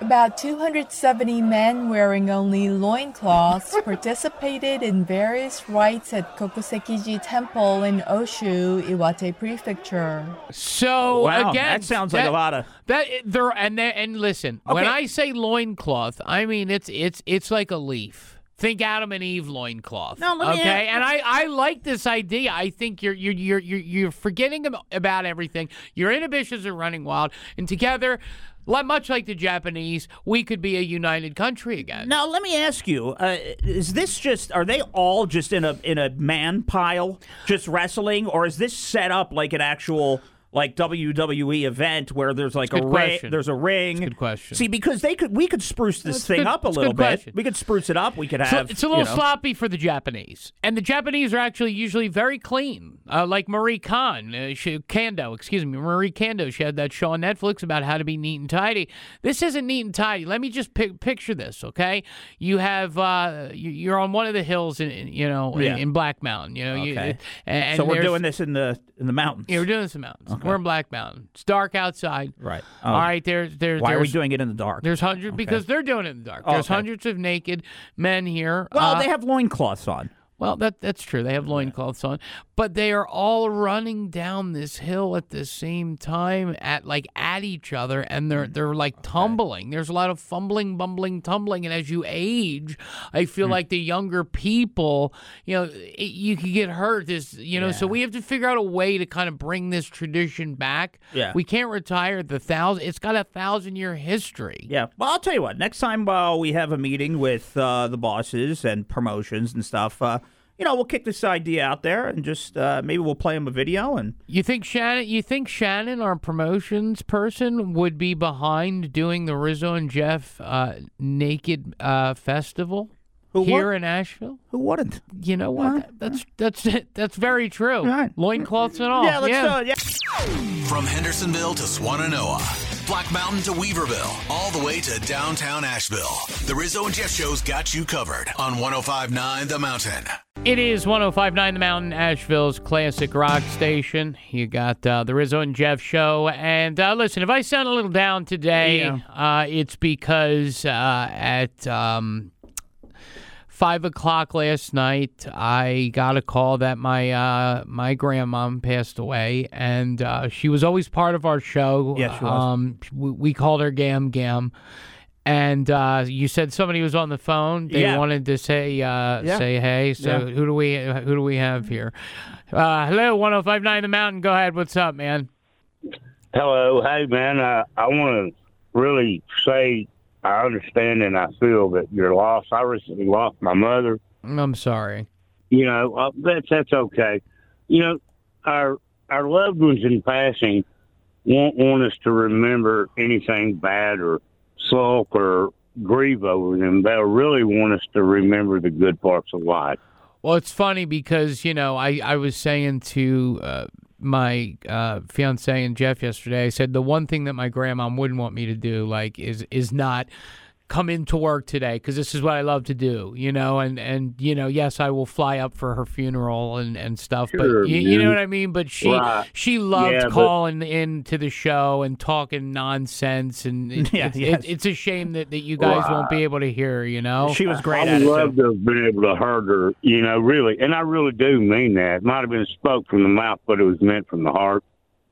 About two hundred seventy men wearing only loincloths participated in various rites at Kokusekiji Temple in Oshu, Iwate Prefecture. So wow, again, that sounds that, like a lot of that. There and there, and listen, okay. When I say loincloth, I mean it's it's it's like a leaf. Think Adam and Eve loincloth. No, let me okay, add, and I, I like this idea. I think you're you're you're you're you're forgetting about everything. Your inhibitions are running wild, and together. Much like the Japanese, we could be a united country again. Now, let me ask you: uh, Is this just? Are they all just in a in a man pile, just wrestling, or is this set up like an actual like W W E event where there's like a ring? There's a ring. That's a good question. See, because they could, we could spruce this That's thing good, up a little bit. Question. We could spruce it up. We could have. So it's a little you know. sloppy for the Japanese, and the Japanese are actually usually very clean. Uh, like Marie Con, uh, she, Kondo, excuse me, Marie Kondo. She had that show on Netflix about how to be neat and tidy. This isn't neat and tidy. Let me just pic- picture this, okay? You have uh, you, you're on one of the hills, in, in you know, yeah. in, in Black Mountain, you know. Okay. You, and, and so we're doing this in the in the mountains. Yeah, we're doing this in the mountains. Okay. We're in Black Mountain. It's dark outside. Right. Um, All right. There's there's. Why there's, are we doing it in the dark? There's hundreds okay. because they're doing it in the dark. There's okay. hundreds of naked men here. Well, uh, they have loincloths on. Well, that that's true. They have loincloths on. But they are all running down this hill at the same time at like at each other, and they're they're like tumbling. Okay. There's a lot of fumbling, bumbling, tumbling, and as you age, I feel mm. like the younger people, you know, it, you can get hurt. This, you know, yeah. so we have to figure out a way to kind of bring this tradition back. Yeah. We can't retire the thousand. It's got a thousand year history. Yeah. Well, I'll tell you what. Next time uh, we have a meeting with uh, the bosses and promotions and stuff. Uh, You know, we'll kick this idea out there, and just uh, maybe we'll play him a video. And you think Shannon, you think Shannon, our promotions person, would be behind doing the Rizzo and Jeff uh, naked uh, festival Who here won? in Asheville? Who wouldn't? You know what? Right. That's that's that's very true. All right. Loincloths and all. Yeah, let's yeah. do it. Yeah. From Hendersonville to Swannanoa, Black Mountain to Weaverville, all the way to downtown Asheville, the Rizzo and Jeff show's got you covered on one oh five point nine The Mountain. It is one oh five point nine The Mountain, Asheville's classic rock station. You got uh, the Rizzo and Jeff show. And uh, listen, if I sound a little down today, yeah. uh, it's because uh, at um, five o'clock last night, I got a call that my uh, my grandmom passed away. And uh, she was always part of our show. Yes, she was. Um, we, we called her Gam Gam. And uh, you said somebody was on the phone. They yeah. wanted to say uh, yeah. say hey. So yeah. who do we who do we have here? Uh, hello, one oh five point nine The Mountain. Go ahead. What's up, man? Hello. Hey, man. Uh, I want to really say I understand and I feel that you're lost. I recently lost my mother. I'm sorry. You know, uh, that's that's okay. You know, our our loved ones in passing won't want us to remember anything bad or sulk or grieve over them. They'll really want us to remember the good parts of life. Well, it's funny because, you know, I, I was saying to uh, my uh, fiance and Jeff yesterday, I said the one thing that my grandma wouldn't want me to do, like, is is not come into work today because this is what I love to do, you know, and, and you know, yes, I will fly up for her funeral and, and stuff, sure, but you, you know what I mean? But she right. she loved yeah, calling but... in to the show and talking nonsense, and it, yeah, it, yes. it, it's a shame that, that you guys right. won't be able to hear, you know? She was great I at it. I would love to have been able to hear her, you know, really, and I really do mean that. It might have been spoke from the mouth, but it was meant from the heart.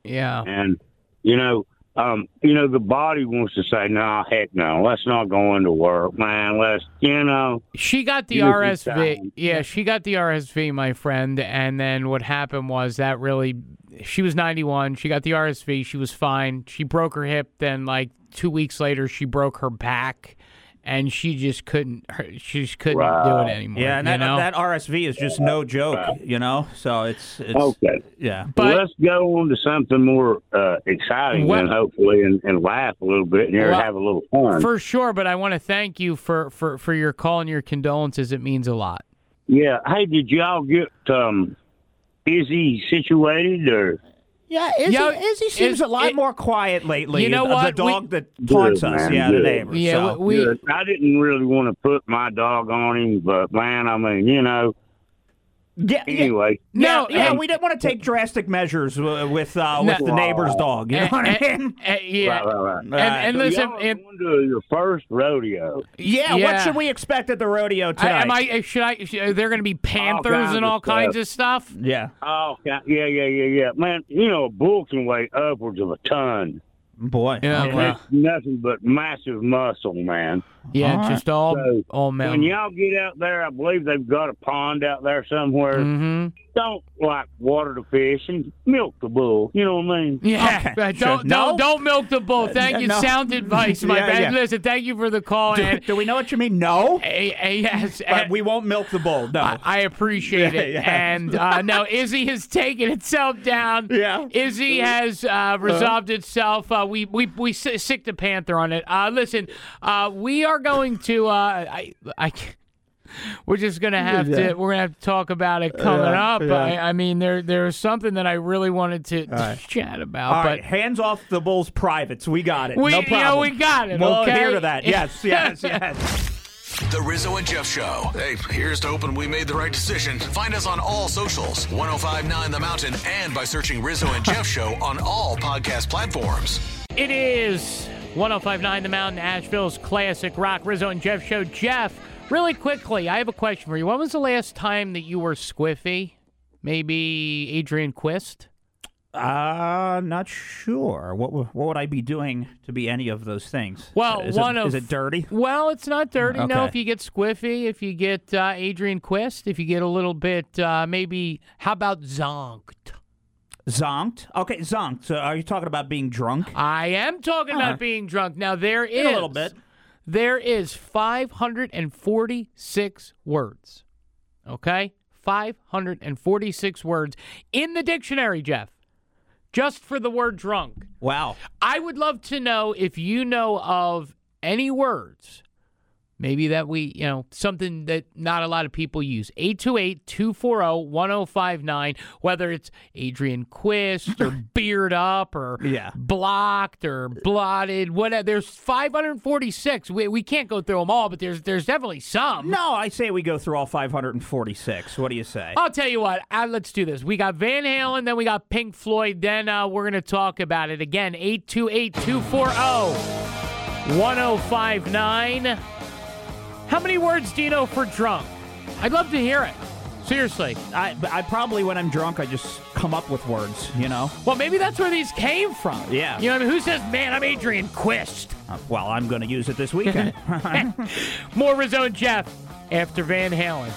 Yeah. And, you know, Um, you know, the body wants to say, "No, nah, heck no, let's not go into work, man. Let's, you know." She got the R S V. Yeah, she got the R S V, my friend. And then what happened was that really, she was ninety-one. She got the R S V. She was fine. She broke her hip. Then, like two weeks later, she broke her back, and she just couldn't. She just couldn't right. do it anymore. Yeah, and that, that R S V is just no joke, you know. So it's, it's okay. Yeah, but well, let's go on to something more uh, exciting, well, and hopefully, and, and laugh a little bit, and well, have a little fun for sure. But I want to thank you for, for, for your call and your condolences. It means a lot. Yeah. Hey, did y'all get um, Izzy situated or? Yeah, Izzy, yeah, Izzy seems it, a lot it, more quiet lately. You know what? The dog we, that taunts good, us, man, yeah, good. The neighbor. Yeah, so. we, we, I didn't really want to put my dog on him, but, man, I mean, you know. Yeah, anyway. No, yeah, yeah and, we didn't want to take drastic measures with with, uh, with no, the neighbor's right, dog. You know and, what I mean? And, and, yeah. Right, right, right. And, and so listen, and, to your first rodeo. Yeah, yeah. What should we expect at the rodeo tonight? I, am I? Should I? Should, are there going to be panthers and all kinds of stuff? Yeah. Oh, yeah, yeah, yeah, yeah. Man, you know, a bull can weigh upwards of a ton. Boy, yeah, and wow. It's nothing but massive muscle, man. Yeah, all just right. all, so all metal. When y'all get out there, I believe they've got a pond out there somewhere. Mm-hmm. Don't like water the fish and milk the bull. You know what I mean? Yeah, okay. don't sure. don't no? don't milk the bull. Thank uh, you, no. sound advice, my yeah, man. Yeah. Listen, thank you for the call. Do, and, do we know what you mean? No, a, a, yes, but a, we won't milk the bull. No, I, I appreciate yeah, it. Yeah. And uh, now Izzy has taken itself down. Yeah, Izzy has uh, resolved uh, itself. Uh, we we we sick the panther on it. Uh, listen, uh, we are going to. Uh, I I. We're just gonna have yeah. to. We're gonna have to talk about it coming yeah, up. Yeah. I, I mean, there there's something that I really wanted to, right. to chat about. All but right. hands off the Bulls' privates. We got it. We, no problem. Yeah, we got it. We'll okay. adhere to that. Yes, yes, yes. The Rizzo and Jeff Show. Hey, here's to hoping we made the right decision. Find us on all socials, one oh five point nine The Mountain, and by searching Rizzo and Jeff Show on all podcast platforms. It is one oh five point nine The Mountain, Asheville's classic rock. Rizzo and Jeff Show. Jeff. Really quickly, I have a question for you. When was the last time that you were squiffy? Maybe Adrian Quist? Uh, not sure. What what would I be doing to be any of those things? Well, is, one it, of, is it dirty? Well, it's not dirty. Okay. No, if you get squiffy, if you get uh, Adrian Quist, if you get a little bit, uh, maybe, how about zonked? Zonked? Okay, zonked. So are you talking about being drunk? I am talking uh, about being drunk. Now, there is. A little bit. There is five hundred forty-six words, okay? five hundred forty-six words in the dictionary, Jeff, just for the word drunk. Wow. I would love to know if you know of any words, maybe that we, you know, something that not a lot of people use. eight two eight, two four zero, one zero five nine, whether it's Adrian Quist or Beard Up or yeah. Blocked or Blotted, whatever. There's five hundred forty-six. We we can't go through them all, but there's there's definitely some. No, I say we go through all five hundred forty-six. What do you say? I'll tell you what. Uh, let's do this. We got Van Halen, then we got Pink Floyd, then uh, we're going to talk about it again. eight two eight, two four zero, one zero five nine. How many words do you know for drunk? I'd love to hear it. Seriously. I I probably, when I'm drunk, I just come up with words, you know? Well, maybe that's where these came from. Yeah. You know what I mean? Who says, man, I'm Adrian Quist? Uh, well, I'm going to use it this weekend. More Rizzo and Jeff after Van Halen.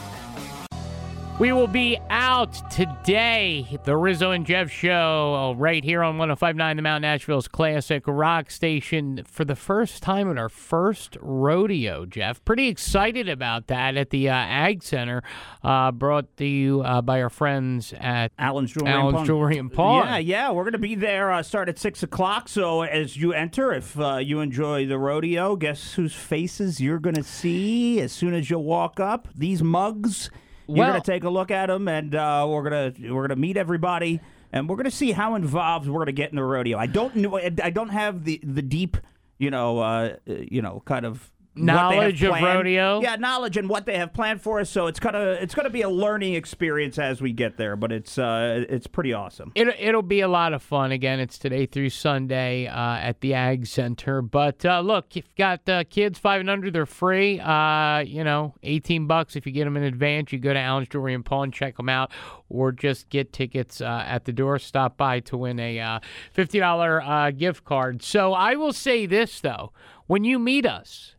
We will be out today. The Rizzo and Jeff Show right here on one oh five point nine The Mountain, Nashville's classic rock station, for the first time in our first rodeo, Jeff. Pretty excited about that at the uh, Ag Center, uh, brought to you uh, by our friends at Allen's Jewelry, Allen's Jewelry and Pawn. Yeah, yeah. We're going to be there, uh, start at six o'clock. So as you enter, if uh, you enjoy the rodeo, guess whose faces you're going to see as soon as you walk up? These mugs. We're well, going to take a look at them, and uh, we're going to we're going to meet everybody, and we're going to see how involved we're going to get in the rodeo. I don't know. I don't have the the deep, you know, uh, you know, kind of knowledge of rodeo. Yeah, knowledge and what they have planned for us. So it's gonna it's gonna be a learning experience as we get there. But it's uh, it's pretty awesome. It it'll be a lot of fun. Again, it's today through Sunday uh, at the Ag Center. But uh, look, you've got uh, kids five and under, they're free. Uh, you know, eighteen bucks if you get them in advance. You go to Allen's Jewelry and Pawn, check them out, or just get tickets uh, at the door. Stop by to win a uh, fifty dollar uh, gift card. So I will say this though, when you meet us.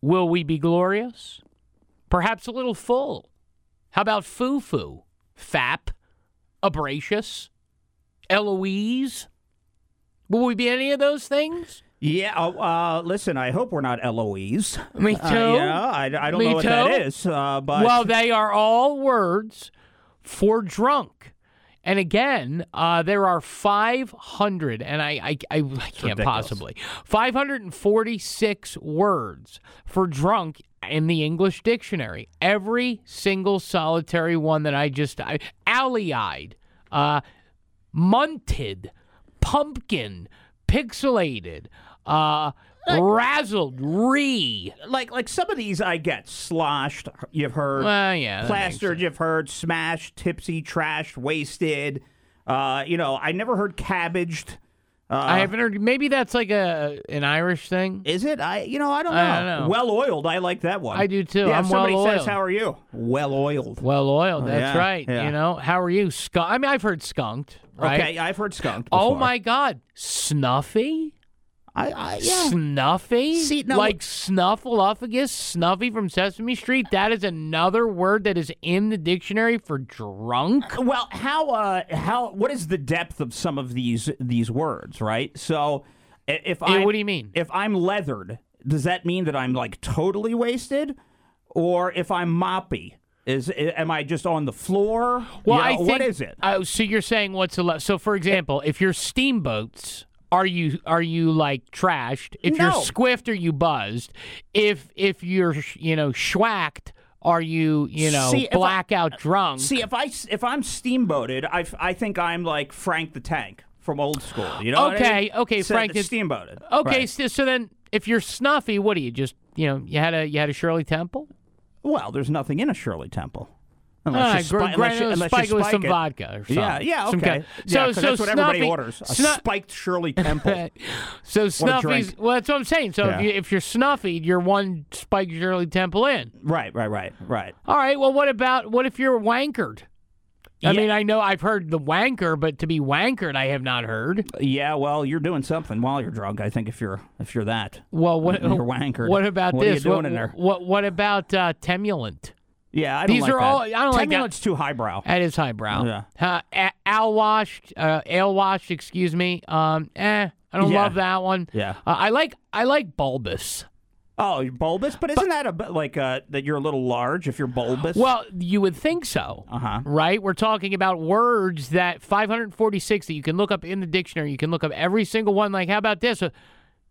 Will we be glorious? Perhaps a little full. How about foo-foo? Fap? Abracious? Eloise? Will we be any of those things? Yeah, uh, listen, I hope we're not Eloise. Me too. Uh, yeah, I, I don't Me know what too. that is. Uh, but well, they are all words for drunk. And again, uh, there are five hundred, and I, I, I, I can't ridiculous. possibly, five hundred forty-six words for drunk in the English dictionary. Every single solitary one that I just, I, alley-eyed, uh, munted, pumpkin, pixelated, uh, Like, razzled, re. Like like some of these I get. Sloshed, you've heard. Well, yeah, plastered, you've heard. Smashed, tipsy, trashed, wasted. Uh, you know, I never heard cabbaged. Uh, I haven't heard. Maybe that's like a an Irish thing. Is it? I you know I don't know. I don't know. Well-oiled, I like that one. I do too. Yeah, I'm somebody well-oiled. says, "How are you?" Well-oiled. Well-oiled. That's yeah, right. Yeah. You know, how are you? Skunk. I mean, I've heard skunked. Right? Okay, I've heard skunked before. Oh my God, snuffy. I, I, yeah. Snuffy? See, no, like snuffleupagus, Snuffy from Sesame Street? That is another word that is in the dictionary for drunk? Well, how, uh, how, what is the depth of some of these these words, right? So, if I, what do you mean? If I'm leathered, does that mean that I'm like totally wasted? Or if I'm moppy? Is am I just on the floor? Well, you know, I think, what is it? Uh, so you're saying what's a le- so for example, if you're steamboats. Are you are you like trashed? If no. you're squiffed, are you buzzed? If if you're you know schwacked, are you you know see, blackout I, drunk? See if I if I'm steamboated, I I think I'm like Frank the Tank from Old School. You know? Okay, what I mean? okay, so Frank is steamboated. Okay, right. so, so then if you're snuffy, what are you just you know you had a you had a Shirley Temple? Well, there's nothing in a Shirley Temple. Unless, uh, you spi- unless, you, unless you spike it with some it. vodka or something. Yeah, yeah, okay. Some kind of, yeah, so, so that's what snuffy, everybody orders, a snu- spiked Shirley Temple. So Snuffy's, well, that's what I'm saying. So yeah. if, you, if you're Snuffy, you're one spiked Shirley Temple in. Right, right, right, right. All right, well, what about, what if you're wankered? I yeah. mean, I know I've heard the wanker, but to be wankered, I have not heard. Yeah, well, you're doing something while you're drunk. I think if you're if you're that. Well, what you're wankered. What about what this? What are you doing what, in there? What What about uh, temulant? Yeah, I don't These like are that. all, I don't like that. Temulant's too highbrow. That is highbrow. Yeah. Uh, ale-washed, uh, ale-washed, excuse me. Um, eh, I don't yeah. love that one. Yeah. Uh, I like I like bulbous. Oh, you're bulbous? But isn't but, that a like uh, that you're a little large if you're bulbous? Well, you would think so, uh-huh. right? We're talking about words that five hundred forty-six that you can look up in the dictionary. You can look up every single one. Like, how about this? Uh,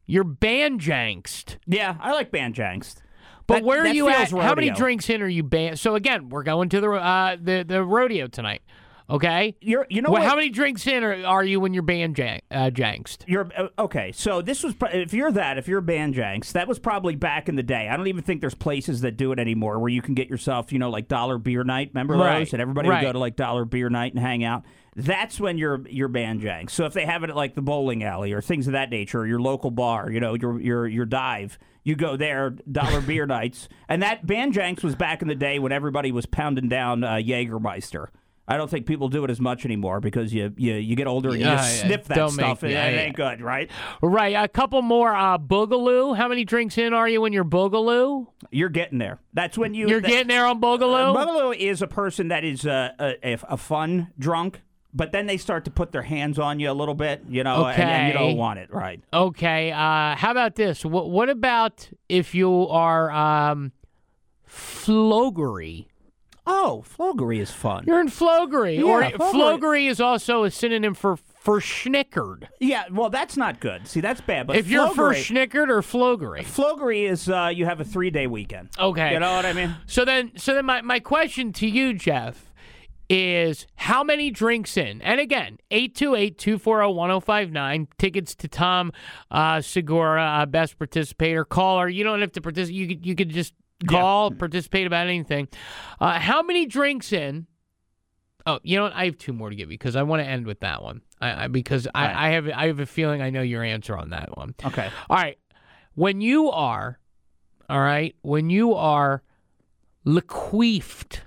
you're banjankst. Yeah, I like banjankst. But that, where that are you at? Rodeo. How many drinks in are you banned? So again, we're going to the uh, the the rodeo tonight. Okay, you're you know well, what? How many drinks in are, are you when you're band jank, uh, janked? You're okay. So this was if you're that if you're band janked, that was probably back in the day. I don't even think there's places that do it anymore where you can get yourself you know like dollar beer night. Remember right. those? And everybody right. would go to like dollar beer night and hang out. That's when you're you're band janked. So if they have it at like the bowling alley or things of that nature, or your local bar, you know your your your dive. You go there, dollar beer nights. And that Banjanks was back in the day when everybody was pounding down uh, Jägermeister. I don't think people do it as much anymore because you you, you get older and you yeah, sniff yeah. that don't stuff and yeah, it yeah. ain't good, right? Right. A couple more. Uh, Boogaloo. How many drinks in are you when you're Boogaloo? You're getting there. That's when you... You're that, getting there on Boogaloo? Uh, Boogaloo is a person that is uh, a, a fun drunk. But then they start to put their hands on you a little bit, you know, okay. and, and you don't want it, right? Okay. Uh, how about this? What, what about if you are um, flogery? Oh, flogery is fun. You're in flogery. Yeah, or flogery. flogery is also a synonym for verschnickered. Yeah, well, that's not good. See, that's bad. But if flogery, you're verschnickered or flogery, flogery is uh, you have a three day weekend. Okay, you know what I mean. So then, so then, my my question to you, Jeff. is how many drinks in. And again, eight two eight, two four zero, one zero five nine. Tickets to Tom uh, Segura, uh, best participator, caller. You don't have to participate. You could, you could just call, yeah. participate about anything. Uh, how many drinks in? Oh, you know what? I have two more to give you because I want to end with that one. I, I because I, right. I have I have a feeling I know your answer on that one. Okay. All right. When you are, all right, when you are liquefied.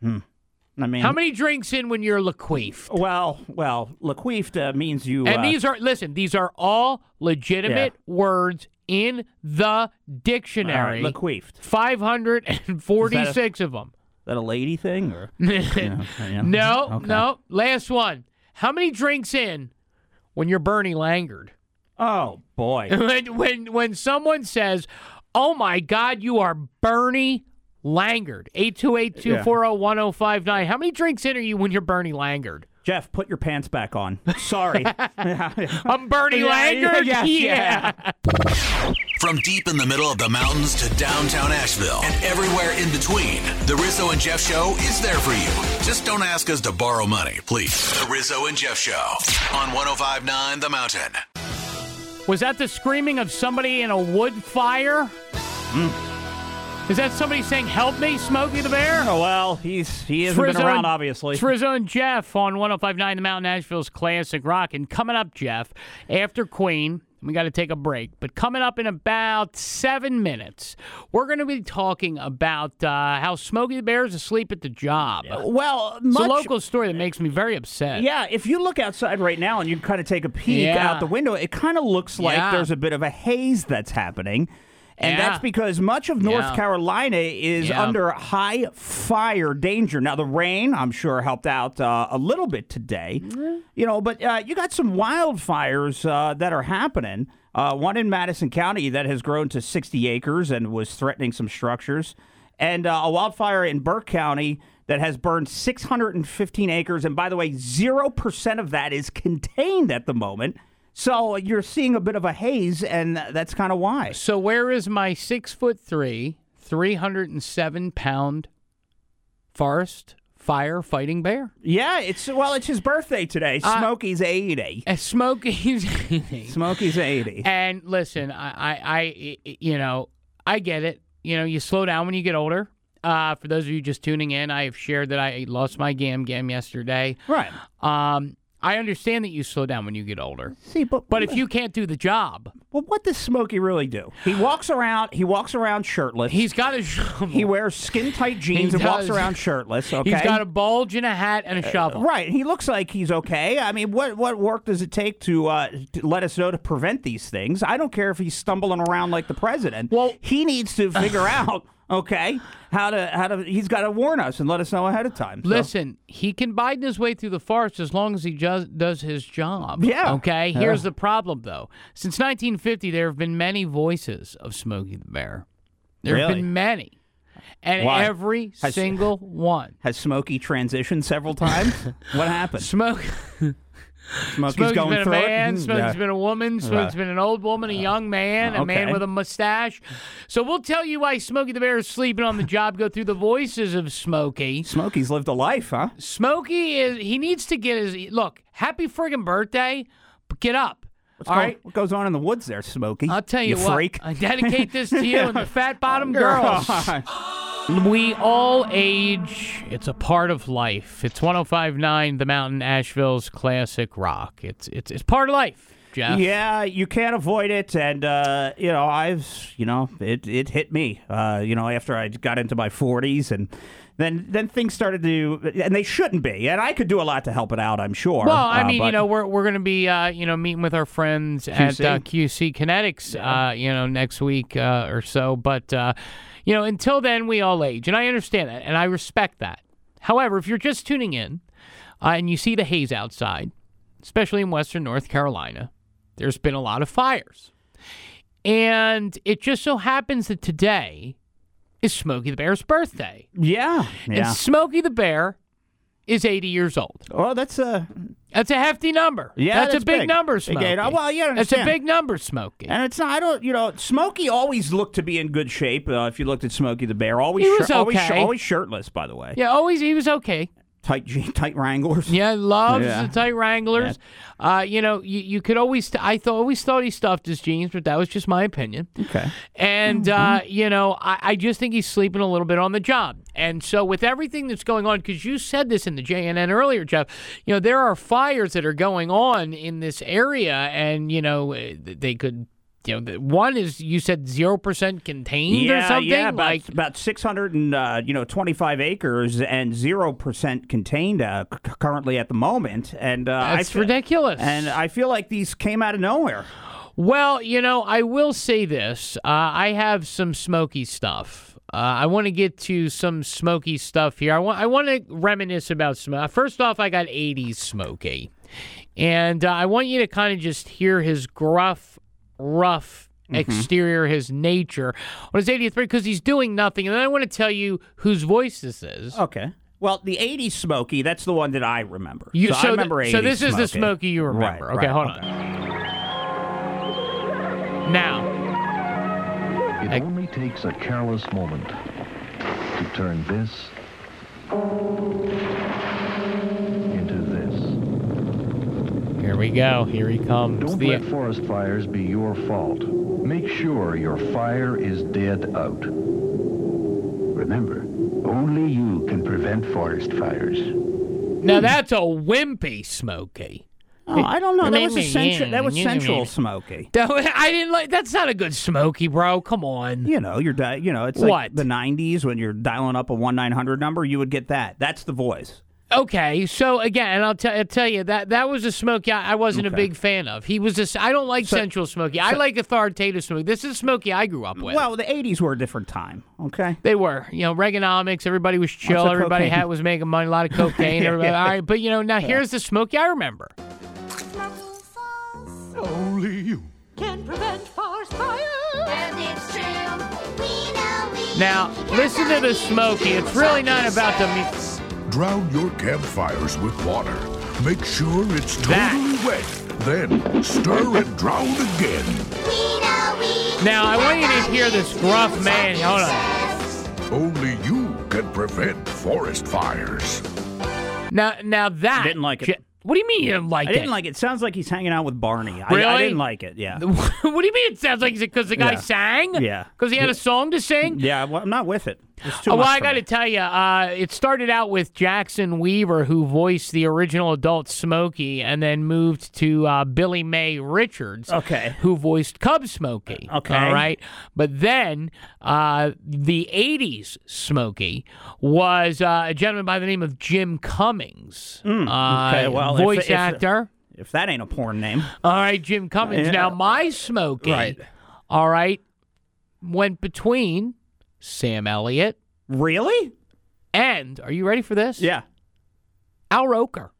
Hmm. I mean, how many drinks in when you're liquefied? Well, well, liquefied uh, means you. And uh, these are listen. These are all legitimate yeah. words in the dictionary. Right, liquefied. Five hundred and forty-six of them. Is that a lady thing? Or yeah, yeah. No, okay. no. Last one. How many drinks in when you're Bernie Langard? Oh, boy. When, when, when someone says, oh, my God, you are Bernie Langard. eight two eight, two four zero, one zero five nine. How many drinks in are you when you're Bernie Langard? Jeff, put your pants back on. Sorry. I'm Bernie Langard? Yeah. yeah, yeah. yeah. From deep in the middle of the mountains to downtown Asheville and everywhere in between, the Rizzo and Jeff Show is there for you. Just don't ask us to borrow money, please. The Rizzo and Jeff Show on one oh five point nine The Mountain. Was that the screaming of somebody in a wood fire? Mm. Is that somebody saying, help me, Smokey the Bear? Oh, well, he's he hasn't Rizzo been around, and, obviously. It's Rizzo and Jeff on one oh five point nine The Mountain, Asheville's Classic Rock. And coming up, Jeff, after Queen... We got to take a break. But coming up in about seven minutes, we're going to be talking about uh, how Smokey the Bear is asleep at the job. Yeah. Well, much, it's a local story that makes me very upset. Yeah, if you look outside right now and you kind of take a peek yeah. out the window, it kind of looks like yeah. there's a bit of a haze that's happening. And yeah. that's because much of North yeah. Carolina is yeah. under high fire danger. Now, the rain, I'm sure, helped out uh, a little bit today. Mm-hmm. You know, but uh, you got some wildfires uh, that are happening. Uh, one in Madison County that has grown to sixty acres and was threatening some structures. And uh, a wildfire in Burke County that has burned six hundred fifteen acres. And by the way, zero percent of that is contained at the moment. So you're seeing a bit of a haze, and that's kind of why. So where is my six foot three, three hundred seven pound forest firefighting bear? Yeah, it's well, it's his birthday today. Uh, Smokey's eighty. Uh, Smokey's eighty. Smokey's eighty. And listen, I, I, I, you know, I get it. You know, you slow down when you get older. Uh, for those of you just tuning in, I have shared that I lost my Gam Gam yesterday. Right. Um. I understand that you slow down when you get older. See, but but if you can't do the job, well, what does Smokey really do? He walks around. He walks around shirtless. He's got a shovel. He wears skin tight jeans and walks around shirtless. Okay, he's got a bulge and a hat and a shovel. Uh, right. He looks like he's okay. I mean, what what work does it take to, uh, to let us know to prevent these things? I don't care if he's stumbling around like the president. Well, he needs to figure out. Okay, how to how to he's got to warn us and let us know ahead of time. So. Listen, he can Biden his way through the forest as long as he just does his job. Yeah. Okay. Here's yeah. the problem, though. Since nineteen fifty, there have been many voices of Smokey the Bear. There really? have been many, and Why? every has, single one has Smokey transitioned several times. What happened? Smoke. Smokey's, Smokey's going been a man, it. Smokey's yeah. been a woman, Smokey's yeah. been an old woman, a young man, a okay. man with a mustache. So we'll tell you why Smokey the Bear is sleeping on the job, go through the voices of Smokey. Smokey's lived a life, huh? Smokey, is he needs to get his, look, happy friggin' birthday, but get up. What's All going, right? What goes on in the woods there, Smokey? I'll tell you, you what, freak. I dedicate this to you and the fat bottom girls. We all age. It's a part of life. It's one oh five point nine The Mountain, Asheville's Classic Rock. It's it's it's part of life, Jeff. Yeah, you can't avoid it. And, uh, you know, I've, you know, it, it hit me, uh, you know, after I got into my forties and then then things started to, and they shouldn't be. And I could do a lot to help it out, I'm sure. Well, I mean, uh, you know, we're we're going to be, uh, you know, meeting with our friends Q C at uh, Q C Kinetics, yeah. uh, you know, next week uh, or so. But, uh you know, until then, we all age. And I understand that, and I respect that. However, if you're just tuning in uh, and you see the haze outside, especially in western North Carolina, there's been a lot of fires. And it just so happens that today is Smokey the Bear's birthday. Yeah. yeah. And Smokey the Bear is eighty years old. Well, that's a... That's a hefty number. Yeah, that's, that's a big, big. number, Smokey. Okay. Well, you understand. That's a big number, Smokey. And it's not. I don't. You know, Smokey always looked to be in good shape. Uh, if you looked at Smokey the Bear, always, he was shir- okay. always, always shirtless. By the way, yeah, always he was okay. Tight tight Wranglers. Yeah, loves yeah. the tight Wranglers. Yeah. Uh, you know, you, you could always, th- I th- always thought he stuffed his jeans, but that was just my opinion. Okay. And, mm-hmm. uh, you know, I, I just think he's sleeping a little bit on the job. And so with everything that's going on, because you said this in the J N N earlier, Jeff, you know, there are fires that are going on in this area, and, you know, they could... You know, one is, you said zero percent contained yeah, or something? Yeah, about, like, about six hundred twenty-five acres and zero percent contained uh, c- currently at the moment. And uh, that's I fe- ridiculous. And I feel like these came out of nowhere. Well, you know, I will say this. Uh, I have some Smokey stuff. Uh, I want to get to some Smokey stuff here. I want I want to reminisce about Smokey. First off, I got eighties Smokey. And uh, I want you to kind of just hear his gruff, rough mm-hmm. exterior, his nature on his eightieth birthday, because he's doing nothing. And then I want to tell you whose voice this is. Okay. Well, the eighties Smokey, that's the one that I remember. You, so, so I remember th- So this Smokey. Is the Smokey you remember. Right, okay, right, hold okay. on. Now. It I, only takes a careless moment to turn this into this. Here we go. Here he comes. Don't the... let forest fires be your fault. Make sure your fire is dead out. Remember, only you can prevent forest fires. Now that's a wimpy Smokey. Oh, I don't know. That was, a sensual, that was sensual Smokey. I didn't like. That's not a good Smokey, bro. Come on. You know, you're. Di- you know, it's like what? The nineties when you're dialing up a one nine hundred number. You would get that. That's the voice. Okay, so again, I'll, t- I'll tell you, that that was a Smokey I, I wasn't okay. a big fan of. He was a, I don't like so, sensual Smokey. So, I like authoritative Smokey. This is Smokey I grew up with. Well, the eighties were a different time, okay? They were. You know, Reaganomics, everybody was chill, everybody had, was making money, a lot of cocaine, yeah, everybody, yeah. all right, but you know, now yeah. here's the Smokey I remember. Only you can prevent forest fires. And it's true, we know we Now, listen to the Smokey. It's really not about the music. Drown your campfires with water. Make sure it's totally that. wet. Then stir and drown again. We know we now I want you to hear this gruff man. Hold on. Only you can prevent forest fires. Now, now that I didn't like it. J- What do you mean you didn't like it? I didn't it? like it. It sounds like he's hanging out with Barney. Really? I, I didn't like it, yeah. What do you mean it sounds like it's because the guy yeah. sang? Yeah. Because he had a song to sing? Yeah, well, I'm not with it. It's too oh, much well, I got to tell you, uh, it started out with Jackson Weaver, who voiced the original adult Smokey, and then moved to uh, Billy May Richards, okay. who voiced Cub Smokey. Okay. All right? But then uh, the eighties Smokey was uh, a gentleman by the name of Jim Cummings. Mm, okay, uh, well. Voice if, if, actor. If that ain't a porn name. All right, Jim Cummings. Yeah. Now, my Smokey, right. all right, went between Sam Elliott. Really? And, are you ready for this? Yeah. Al Roker.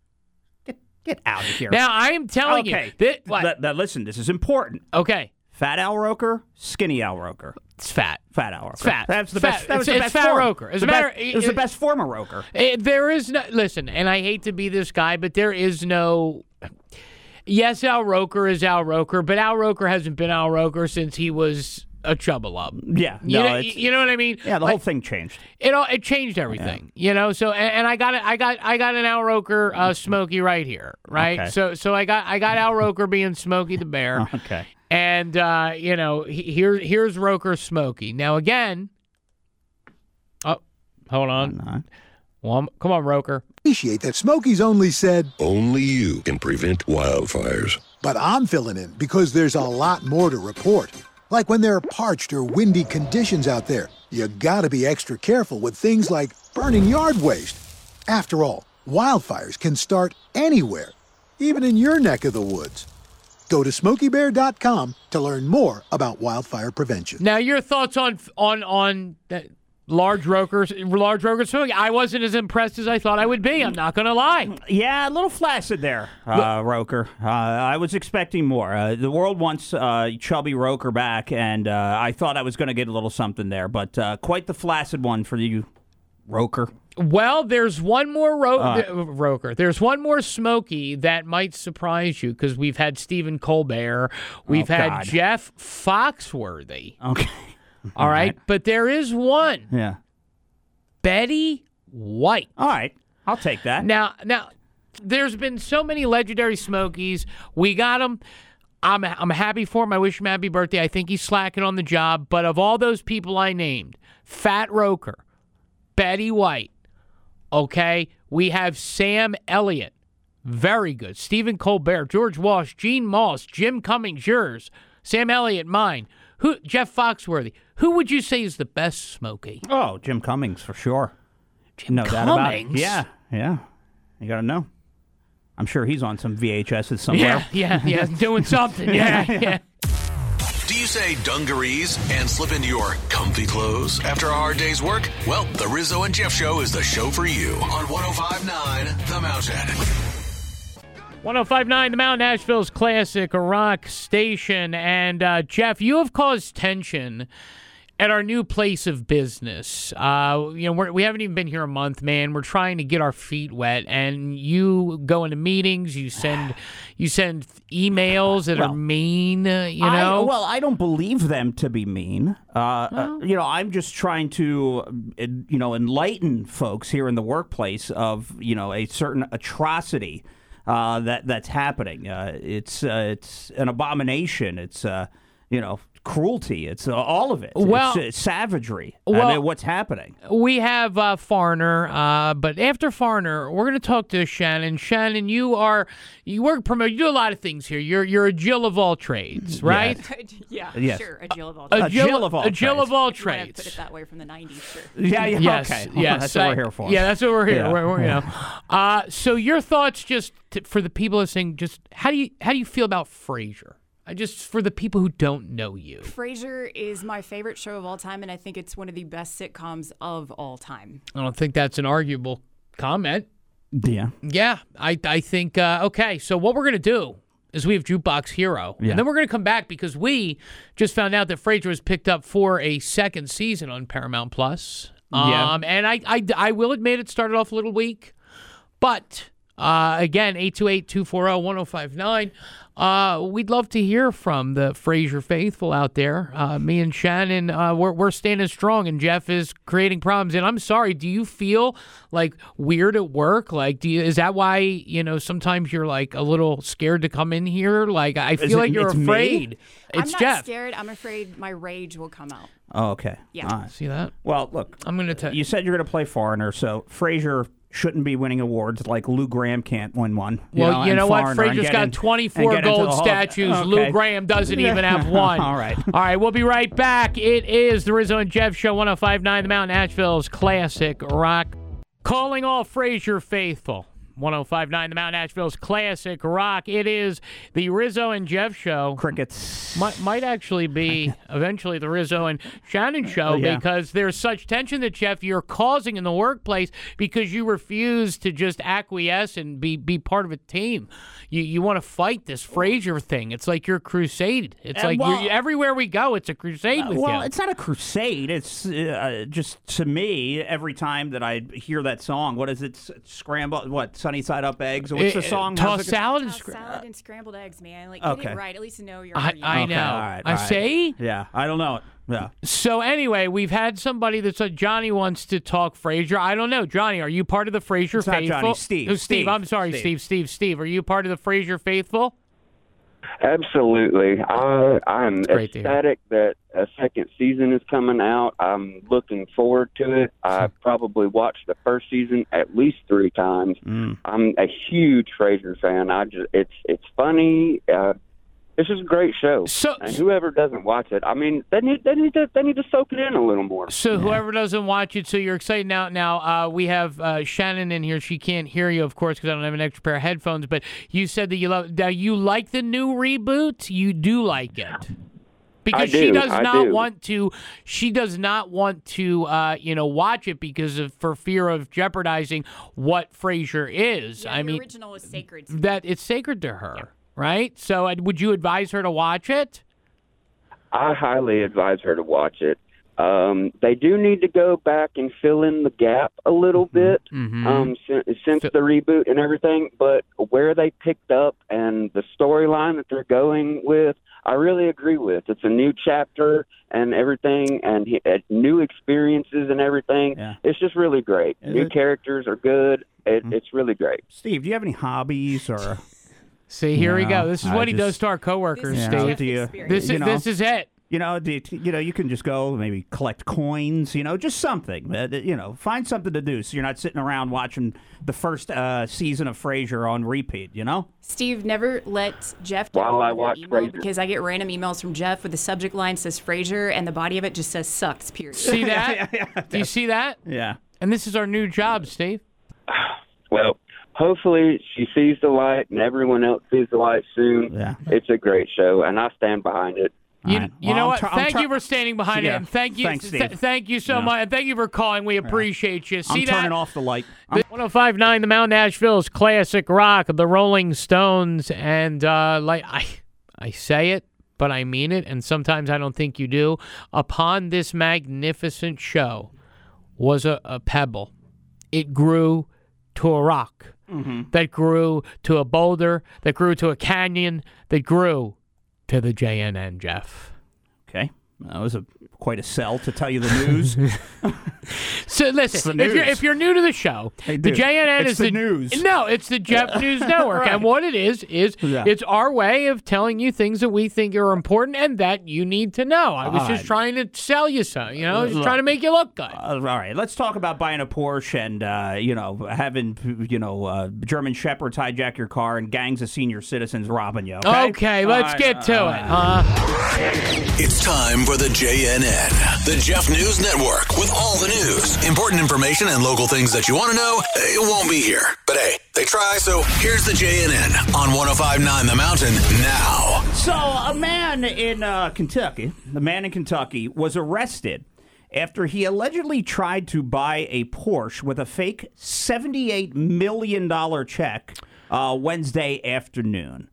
Get, get out of here. Now, I am telling okay. you. This, what? L- l- listen, this is important. Okay. Fat Al Roker, skinny Al Roker. It's fat. Fat Al Roker. It's fat. That's the fat. best. That was it's, the it's best fat form. Roker. As a matter, best, it was it, the best form of Roker. It, there is no, listen, and I hate to be this guy, but there is no, yes, Al Roker is Al Roker, but Al Roker hasn't been Al Roker since he was a Chubalub. Yeah. You, no, know, you know what I mean? Yeah, the like, whole thing changed. It all it changed everything, yeah. you know? So, and, and I got I got, I got an Al Roker uh, Smokey right here, right? Okay. So so I got I got Al Roker being Smokey the Bear. Okay. And, uh, you know, he, here, here's Roker Smokey. Now, again, oh, hold on. Well, come on, Roker. Appreciate that Smokey's only said, only you can prevent wildfires. But I'm filling in because there's a lot more to report. Like when there are parched or windy conditions out there, you gotta be extra careful with things like burning yard waste. After all, wildfires can start anywhere, even in your neck of the woods. Go to smokey bear dot com to learn more about wildfire prevention. Now, your thoughts on on on that large Roker, large Roker Smokey? I wasn't as impressed as I thought I would be. I'm not going to lie. Yeah, a little flaccid there, uh, Roker. Uh, I was expecting more. Uh, the world wants uh, chubby Roker back, and uh, I thought I was going to get a little something there, but uh, quite the flaccid one for you, Roker. Well, there's one more ro- uh, uh, Roker. There's one more Smokey that might surprise you because we've had Stephen Colbert. We've oh, had God. Jeff Foxworthy. Okay. All, All right. right. But there is one. Yeah. Betty White. All right. I'll take that. Now, now, there's been so many legendary Smokies. We got them. I'm I'm happy for him. I wish him happy birthday. I think he's slacking on the job. But of all those people I named, Fat Roker, Betty White, okay, we have Sam Elliott. Very good. Stephen Colbert, George Walsh, Gene Moss, Jim Cummings, yours. Sam Elliott, mine. Who? Jeff Foxworthy. Who would you say is the best Smokey? Oh, Jim Cummings, for sure. Jim no Cummings? Doubt about it. Yeah, yeah. You got to know. I'm sure he's on some V H Ses somewhere. Yeah, yeah, yeah. Doing something. Yeah, yeah, yeah. Do you say dungarees and slip into your comfy clothes after a hard day's work? Well, the Rizzo and Jeff Show is the show for you on one oh five point nine The Mountain. one oh five point nine The Mountain, Nashville's classic rock station. And, uh, Jeff, you have caused tension at our new place of business. Uh, you know, we're, we haven't even been here a month, man. We're trying to get our feet wet. And you go into meetings. You send you send emails that well, are mean, uh, you know. I, well, I don't believe them to be mean. Uh, well. uh, you know, I'm just trying to, you know, enlighten folks here in the workplace of, you know, a certain atrocity Uh, that that's happening. Uh, it's uh, it's an abomination. It's uh, you know cruelty. It's uh, all of it. Well, it's, it's savagery. Well, I mean, what's happening? We have uh, Farner, uh, but after Farner, we're going to talk to Shannon. Shannon, you are you work promote. You do a lot of things here. You're you're a Jill of all trades, right? Yeah, yeah yes. Sure. A Jill of all trades. A Jill, a Jill of all. A Jill trades. Of all trades. If you want to put it that way from the nineties. Sure. Yeah. Yeah. Yes, okay. Yes, well, that's I, what we're here for. Yeah. That's what we're here. Yeah. We're, we're, yeah. You know. uh, so your thoughts just. To, for the people listening, just how do you how do you feel about Frasier? I just for the people who don't know you, Frasier is my favorite show of all time, and I think it's one of the best sitcoms of all time. I don't think that's an arguable comment. Yeah, yeah. I I think uh, okay. So what we're gonna do is we have Jukebox Hero, yeah. and then we're gonna come back because we just found out that Frasier was picked up for a second season on Paramount Plus. Yeah, um, and I, I I will admit it started off a little weak, but. Uh, again, eight two eight, two four zero, one zero five nine. Uh, we'd love to hear from the Frasier faithful out there. Uh, me and Shannon, uh, we're, we're standing strong, and Jeff is creating problems. And I'm sorry, do you feel, like, weird at work? Like, do you, is that why, you know, sometimes you're, like, a little scared to come in here? Like, I feel it, like you're afraid. Me? It's I'm not Jeff. Scared. I'm afraid my rage will come out. Oh, okay. Yeah. Right. See that? Well, look. I'm going to tell you. You said you're going to play Foreigner, so Frasier shouldn't be winning awards like Lou Graham can't win one. You well, know, you know what? Frasier's got twenty-four gold statues. Okay. Lou Graham doesn't even have one. All right. All right, we'll be right back. It is the Rizzo and Jeff Show, one oh five point nine The Mountain, Asheville's classic rock. Calling all Frasier faithful. one oh five point nine The Mountain, Asheville's classic rock. It is the Rizzo and Jeff Show. Crickets. Might, might actually be eventually the Rizzo and Shannon Show yeah. because there's such tension that, Jeff, you're causing in the workplace because you refuse to just acquiesce and be, be part of a team. You you want to fight this Frasier thing. It's like your crusade. It's and like well, everywhere we go, it's a crusade uh, with well, you. Well, it's not a crusade. It's uh, just to me, every time that I hear that song, what is it? Scramble? What? Sunny Side Up Eggs. What's it, the song? Toss salad, and scr- salad and scrambled eggs, man. Like, okay. Get it right. At least you know you're I, I know. Okay, all right, all I right. say? Yeah, I don't know it. Yeah. So anyway, we've had somebody that said Johnny wants to talk Frasier. I don't know. Johnny, are you part of the Frasier it's faithful? Not Johnny, Steve. Oh, Steve. Steve, I'm sorry. Steve. Steve, Steve, Steve. Are you part of the Frasier faithful? Absolutely. I, I'm ecstatic that a second season is coming out. I'm looking forward to it. I probably watched the first season at least three times. Mm. I'm a huge Frasier fan. I just it's it's funny. Uh, This is a great show, so, and whoever doesn't watch it, I mean, they need they need to they need to soak it in a little more. So yeah. Whoever doesn't watch it, so you're excited now. Now uh, we have uh, Shannon in here; she can't hear you, of course, because I don't have an extra pair of headphones. But you said that you love now. You like the new reboot? You do like it because do, she does I not do. want to. She does not want to, uh, you know, watch it because of for fear of jeopardizing what Frasier is. Yeah, I the mean, original is sacred. That it's sacred to her. Yeah. Right? So uh, would you advise her to watch it? I highly advise her to watch it. Um, they do need to go back and fill in the gap a little bit mm-hmm. um, since, since so, the reboot and everything, but where they picked up and the storyline that they're going with, I really agree with. It's a new chapter and everything and he, uh, new experiences and everything. Yeah. It's just really great. Is new it? Characters are good. It, mm-hmm. It's really great. Steve, do you have any hobbies or? See, here no, we go. This is I what just, he does to our coworkers, Steve. Know, do you, this is you know, this is it. You know, do you, you know, you can just go maybe collect coins. You know, just something. Uh, you know, find something to do so you're not sitting around watching the first uh, season of Frasier on repeat. You know, Steve, never let Jeff get while I watch Frasier, because I get random emails from Jeff with the subject line says Frasier and the body of it just says sucks. Period. See that? yeah, yeah, yeah. Do you see that? Yeah. And this is our new job, Steve. Well, hopefully she sees the light and everyone else sees the light soon. Yeah. It's a great show, and I stand behind it. You, right. you well, know I'm what? Tr- thank tr- you for standing behind yeah. it. And thank you. Thanks, th- thank you so yeah. much. And thank you for calling. We appreciate yeah. you. See I'm that? Turning off the light. The- one oh five point nine The Mountain, Nashville's classic rock, the Rolling Stones. And uh, like I, I say it, but I mean it. And sometimes I don't think you do. Upon this magnificent show was a, a pebble. It grew to a rock, mm-hmm. that grew to a boulder, that grew to a canyon, that grew to the J N N, Jeff. Okay. That was a, quite a sell to tell you the news. So listen, news. If, you're, if you're new to the show, hey, dude, the J N N is the, the news. No, it's the Jeff yeah. News Network. Right. And what it is, is yeah. it's our way of telling you things that we think are important and that you need to know. I was all just right. trying to sell you something, you know, just look, trying to make you look good. Uh, all right, let's talk about buying a Porsche and, uh, you know, having, you know, uh, German Shepherds hijack your car and gangs of senior citizens robbing you. Okay, okay let's right, get to right. it. Uh, it's time for the J N N, the Jeff News Network, with all the news, important information, and local things that you want to know. It won't be here, but hey, they try, so here's the J N N on one oh five point nine The Mountain now. So a man in uh, Kentucky, the man in Kentucky, was arrested after he allegedly tried to buy a Porsche with a fake seventy-eight million dollars check uh, Wednesday afternoon.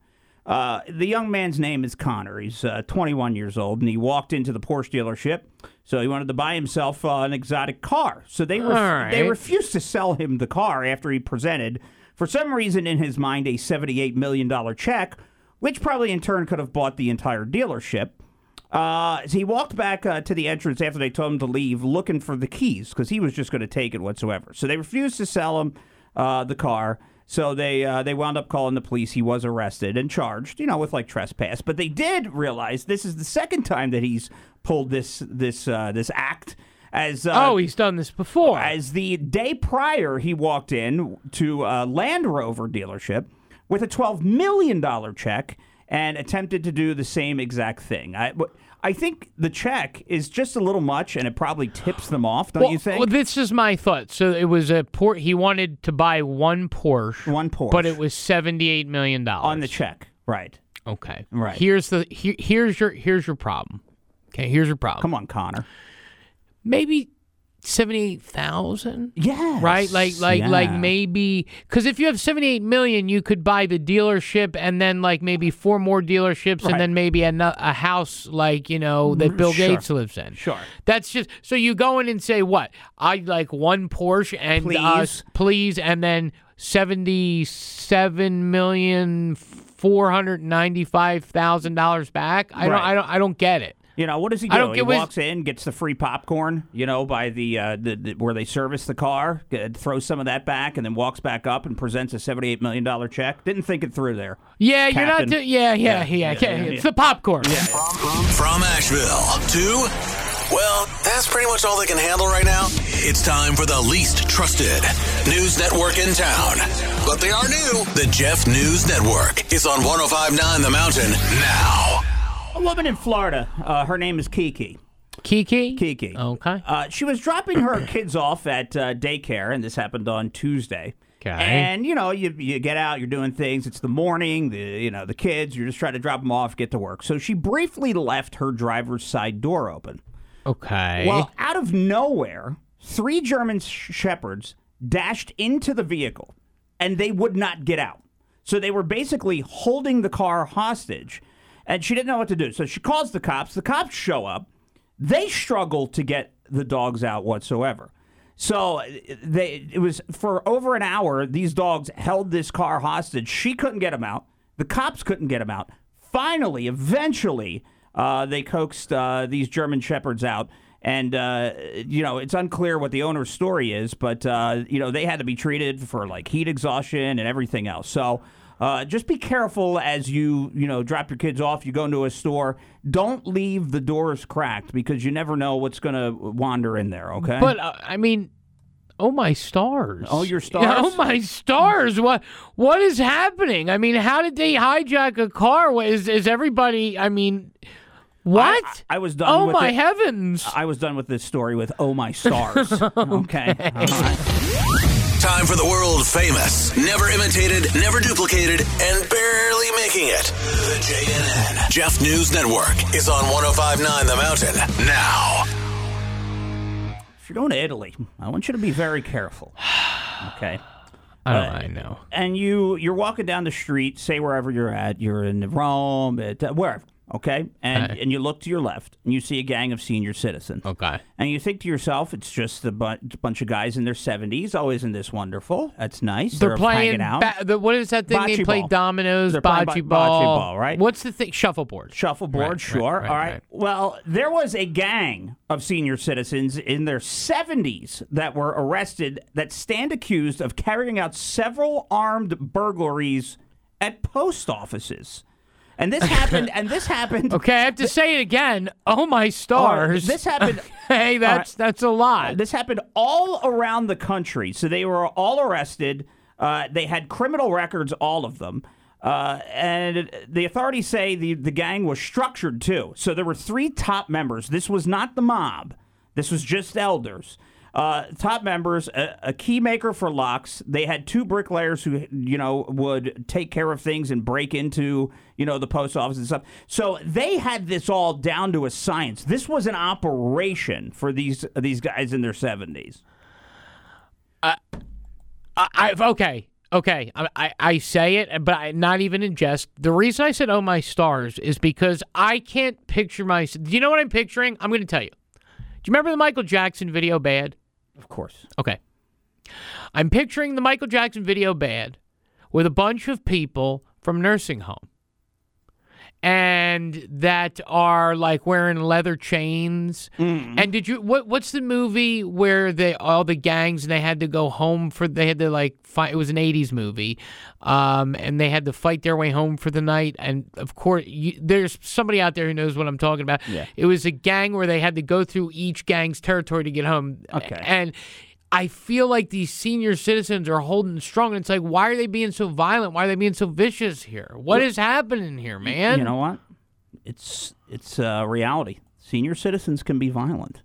Uh, the young man's name is Connor. He's uh, twenty-one years old, and he walked into the Porsche dealership, so he wanted to buy himself uh, an exotic car. So they ref- right. they refused to sell him the car after he presented, for some reason in his mind, a seventy-eight million dollars check, which probably in turn could have bought the entire dealership. Uh, so he walked back uh, to the entrance after they told him to leave, looking for the keys, because he was just going to take it whatsoever. So they refused to sell him uh, the car. So they uh, they wound up calling the police. He was arrested and charged, you know, with like trespass. But they did realize this is the second time that he's pulled this this uh, this act. As uh, oh, he's done this before. As the day prior, he walked in to a Land Rover dealership with a twelve million dollars check and attempted to do the same exact thing. I, I think the check is just a little much, and it probably tips them off, don't well, you think? Well, this is my thought. So it was a Por- he wanted to buy one Porsche. One Porsche. But it was seventy-eight million dollars. On the check, right. Okay. Right. Here's the here, here's your here's your problem. Okay, here's your problem. Come on, Connor. Maybe seventy-eight thousand dollars? Yes. Right? Like, like, yeah. like maybe... Because if you have seventy-eight million dollars, you could buy the dealership and then, like, maybe four more dealerships right. and then maybe a, a house, like, you know, that Bill sure. Gates lives in. Sure. That's just... So you go in and say, what? I'd like one Porsche and... Please. Uh, please, and then seventy-seven million four hundred ninety-five thousand dollars back? I, right. don't, I, don't, I don't get it. You know, what does he do? He walks his... in, gets the free popcorn, you know, by the, uh, the, the where they service the car, uh, throws some of that back, and then walks back up and presents a seventy-eight million dollars check. Didn't think it through there. Yeah, Captain. You're not... Do- yeah, yeah, yeah, yeah, yeah, yeah, yeah. It's yeah. the popcorn. Yeah. From, from Asheville to, well, that's pretty much all they can handle right now. It's time for the least trusted news network in town. But they are new. The Jeff News Network is on one oh five point nine The Mountain now. A woman in Florida, uh, her name is Kiki. Kiki? Kiki. Okay. Uh, she was dropping her kids off at uh, daycare, and this happened on Tuesday. Okay. And, you know, you you get out, you're doing things, it's the morning, the you know, the kids, you're just trying to drop them off, get to work. So she briefly left her driver's side door open. Okay. Well, out of nowhere, three German Shepherds dashed into the vehicle, and they would not get out. So they were basically holding the car hostage. And she didn't know what to do. So she calls the cops. The cops show up. They struggle to get the dogs out whatsoever. So they it was for over an hour, these dogs held this car hostage. She couldn't get them out. The cops couldn't get them out. Finally, eventually, uh, they coaxed uh, these German Shepherds out. And, uh, you know, it's unclear what the owner's story is, but, uh, you know, they had to be treated for, like, heat exhaustion and everything else. So uh, just be careful as you, you know, drop your kids off, you go into a store. Don't leave the doors cracked because you never know what's going to wander in there, okay? But, uh, I mean... Oh, my stars. Oh, your stars? Oh, my stars. What What is happening? I mean, how did they hijack a car? Is, is everybody, I mean, what? I, I was done oh, with Oh, my it. heavens. I was done with this story with oh, my stars. Okay. Okay. All right. Time for the world famous, never imitated, never duplicated, and barely making it. The J N N. Jeff News Network is on one oh five point nine The Mountain now. You're going to Italy. I want you to be very careful. Okay. Oh, uh, I know. And you, you're walking down the street, say wherever you're at, you're in Rome, at, uh, wherever, okay? And okay. and you look to your left, and you see a gang of senior citizens. Okay. And you think to yourself, it's just a bu- bunch of guys in their seventies. Oh, isn't this wonderful? That's nice. They're, They're playing, out. Ba- the, what is that thing? Bocce they play ball. Dominoes, They're bocce, bocce ball. Bocce ball, right? What's the thing? Shuffleboard. Shuffleboard, right, sure. Right, right, all right. right. Well, there was a gang of senior citizens in their seventies that were arrested that stand accused of carrying out several armed burglaries at post offices. And this happened, and this happened... Okay, I have to th- say it again. Oh, my stars. Right, this happened... Hey, okay, that's, right. that's a lot. This happened all around the country. So they were all arrested. Uh, they had criminal records, all of them. Uh, and the authorities say the, the gang was structured, too. So there were three top members. This was not the mob. This was just elders. Uh, top members, a, a key maker for locks. They had two bricklayers who, you know, would take care of things and break into, you know, the post office and stuff. So they had this all down to a science. This was an operation for these these guys in their seventies. Uh, I, I've okay. Okay, I, I I say it, but I, not even in jest. The reason I said, oh, my stars, is because I can't picture my... Do you know what I'm picturing? I'm going to tell you. Do you remember the Michael Jackson video, Bad? Of course. Okay. I'm picturing the Michael Jackson video, Bad, with a bunch of people from nursing home. And that are, like, wearing leather chains. Mm. And did you... What? What's the movie where they all the gangs, and they had to go home for... They had to, like, fight... It was an eighties movie. Um, and they had to fight their way home for the night. And, of course, you, there's somebody out there who knows what I'm talking about. Yeah. It was a gang where they had to go through each gang's territory to get home. Okay. And... I feel like these senior citizens are holding strong. And it's like, why are they being so violent? Why are they being so vicious here? What is happening here, man? You know what? It's it's uh, reality. Senior citizens can be violent.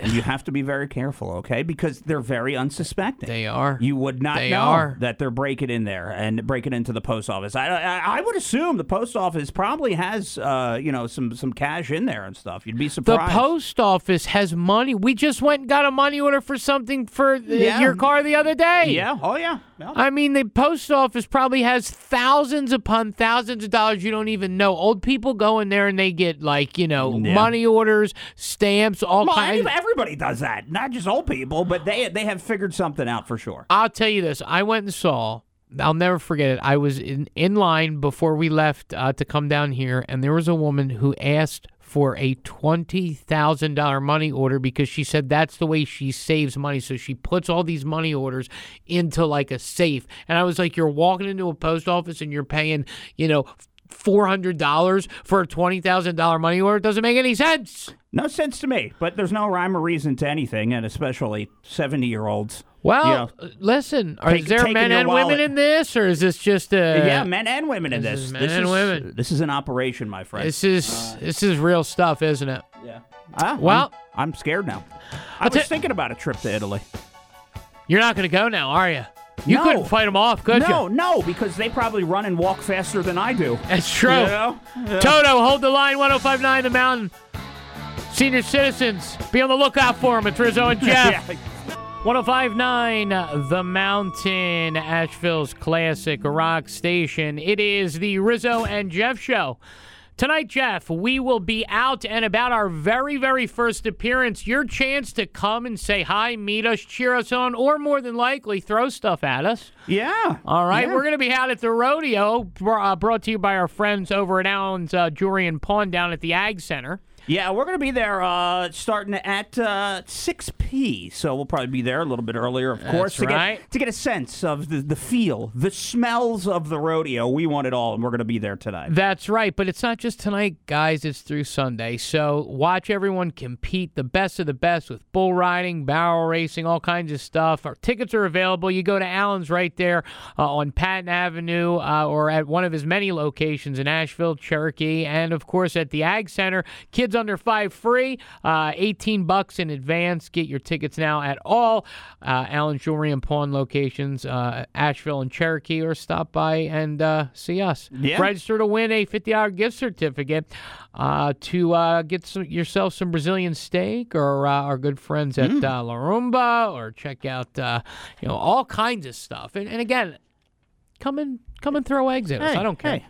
And you have to be very careful, okay? Because they're very unsuspecting. They are. You would not they know are. that they're breaking in there and breaking into the post office. I, I, I would assume the post office probably has, uh, you know, some, some cash in there and stuff. You'd be surprised. The post office has money. We just went and got a money order for something for the, yeah. your car the other day. Yeah. Oh, yeah. yeah. I mean, the post office probably has thousands upon thousands of dollars you don't even know. Old people go in there and they get, like, you know, yeah. money orders, stamps, all well, kinds of Everybody does that, not just old people, but they they have figured something out for sure. I'll tell you this. I went and saw, I'll never forget it, I was in, in line before we left uh, to come down here, and there was a woman who asked for a twenty thousand dollars money order because she said that's the way she saves money. So she puts all these money orders into, like, a safe. And I was like, you're walking into a post office and you're paying, you know, four hundred dollars for a twenty thousand dollars money order? It doesn't make any sense. No sense to me, but there's no rhyme or reason to anything, and especially seventy-year-olds. Well, you know, listen, are take, there men and wallet. women in this, or is this just a... Yeah, men and women in this. This is men this and is, women. This is an operation, my friend. This is uh, this is real stuff, isn't it? Yeah. Ah, well... I'm, I'm scared now. I was t- thinking about a trip to Italy. You're not going to go now, are you? You no. couldn't fight them off, could no, you? No, no, because they probably run and walk faster than I do. That's true. You know? yeah. Toto, hold the line, one oh five point nine The Mountain. Senior citizens, be on the lookout for them. It's Rizzo and Jeff. yeah. one oh five point nine The Mountain, Asheville's classic rock station. It is the Rizzo and Jeff Show. Tonight, Jeff, we will be out and about, our very, very first appearance. Your chance to come and say hi, meet us, cheer us on, or more than likely throw stuff at us. Yeah. All right. Yeah. We're going to be out at the rodeo, uh, brought to you by our friends over at Allen's uh, Jewelry and Pawn down at the Ag Center. Yeah, we're going to be there uh, starting at uh, six p.m. So we'll probably be there a little bit earlier, of course. That's right. To get, to get a sense of the, the feel, the smells of the rodeo. We want it all, and we're going to be there tonight. That's right. But it's not just tonight, guys. It's through Sunday. So watch everyone compete, the best of the best, with bull riding, barrel racing, all kinds of stuff. Our tickets are available. You go to Allen's right there uh, on Patton Avenue uh, or at one of his many locations in Asheville, Cherokee, and, of course, at the Ag Center. Kids under five free, uh, eighteen bucks in advance. Get your tickets now at all uh, Allen's Jewelry and Pawn locations, uh, Asheville and Cherokee, or stop by and uh, see us. Yeah. Register to win a fifty dollar gift certificate uh, to uh, get some, yourself some Brazilian steak, or uh, our good friends at mm. uh, La Rumba, or check out uh, you know all kinds of stuff. And, and again, come and come and throw eggs at hey, us. I don't care. Hey.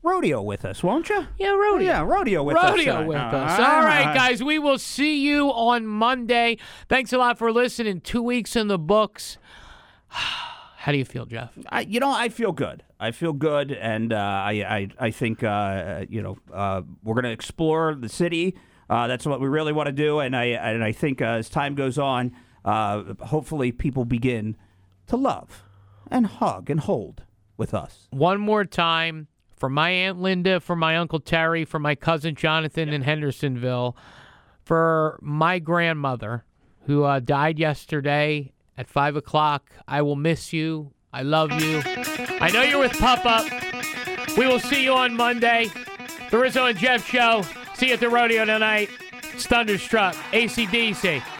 Rodeo with us, won't you? Yeah, rodeo. Yeah, rodeo with rodeo us. Rodeo with uh, us. All right, guys, we will see you on Monday. Thanks a lot for listening. Two weeks in the books. How do you feel, Jeff? I, you know, I feel good. I feel good, and uh, I, I, I think, uh, you know, uh, we're going to explore the city. Uh, that's what we really want to do, and I, and I think uh, as time goes on, uh, hopefully people begin to love and hug and hold with us. One more time. For my Aunt Linda, for my Uncle Terry, for my cousin Jonathan in Hendersonville, for my grandmother who uh, died yesterday at five o'clock. I will miss you. I love you. I know you're with Papa. We will see you on Monday. The Rizzo and Jeff Show. See you at the rodeo tonight. It's Thunderstruck. A C D C.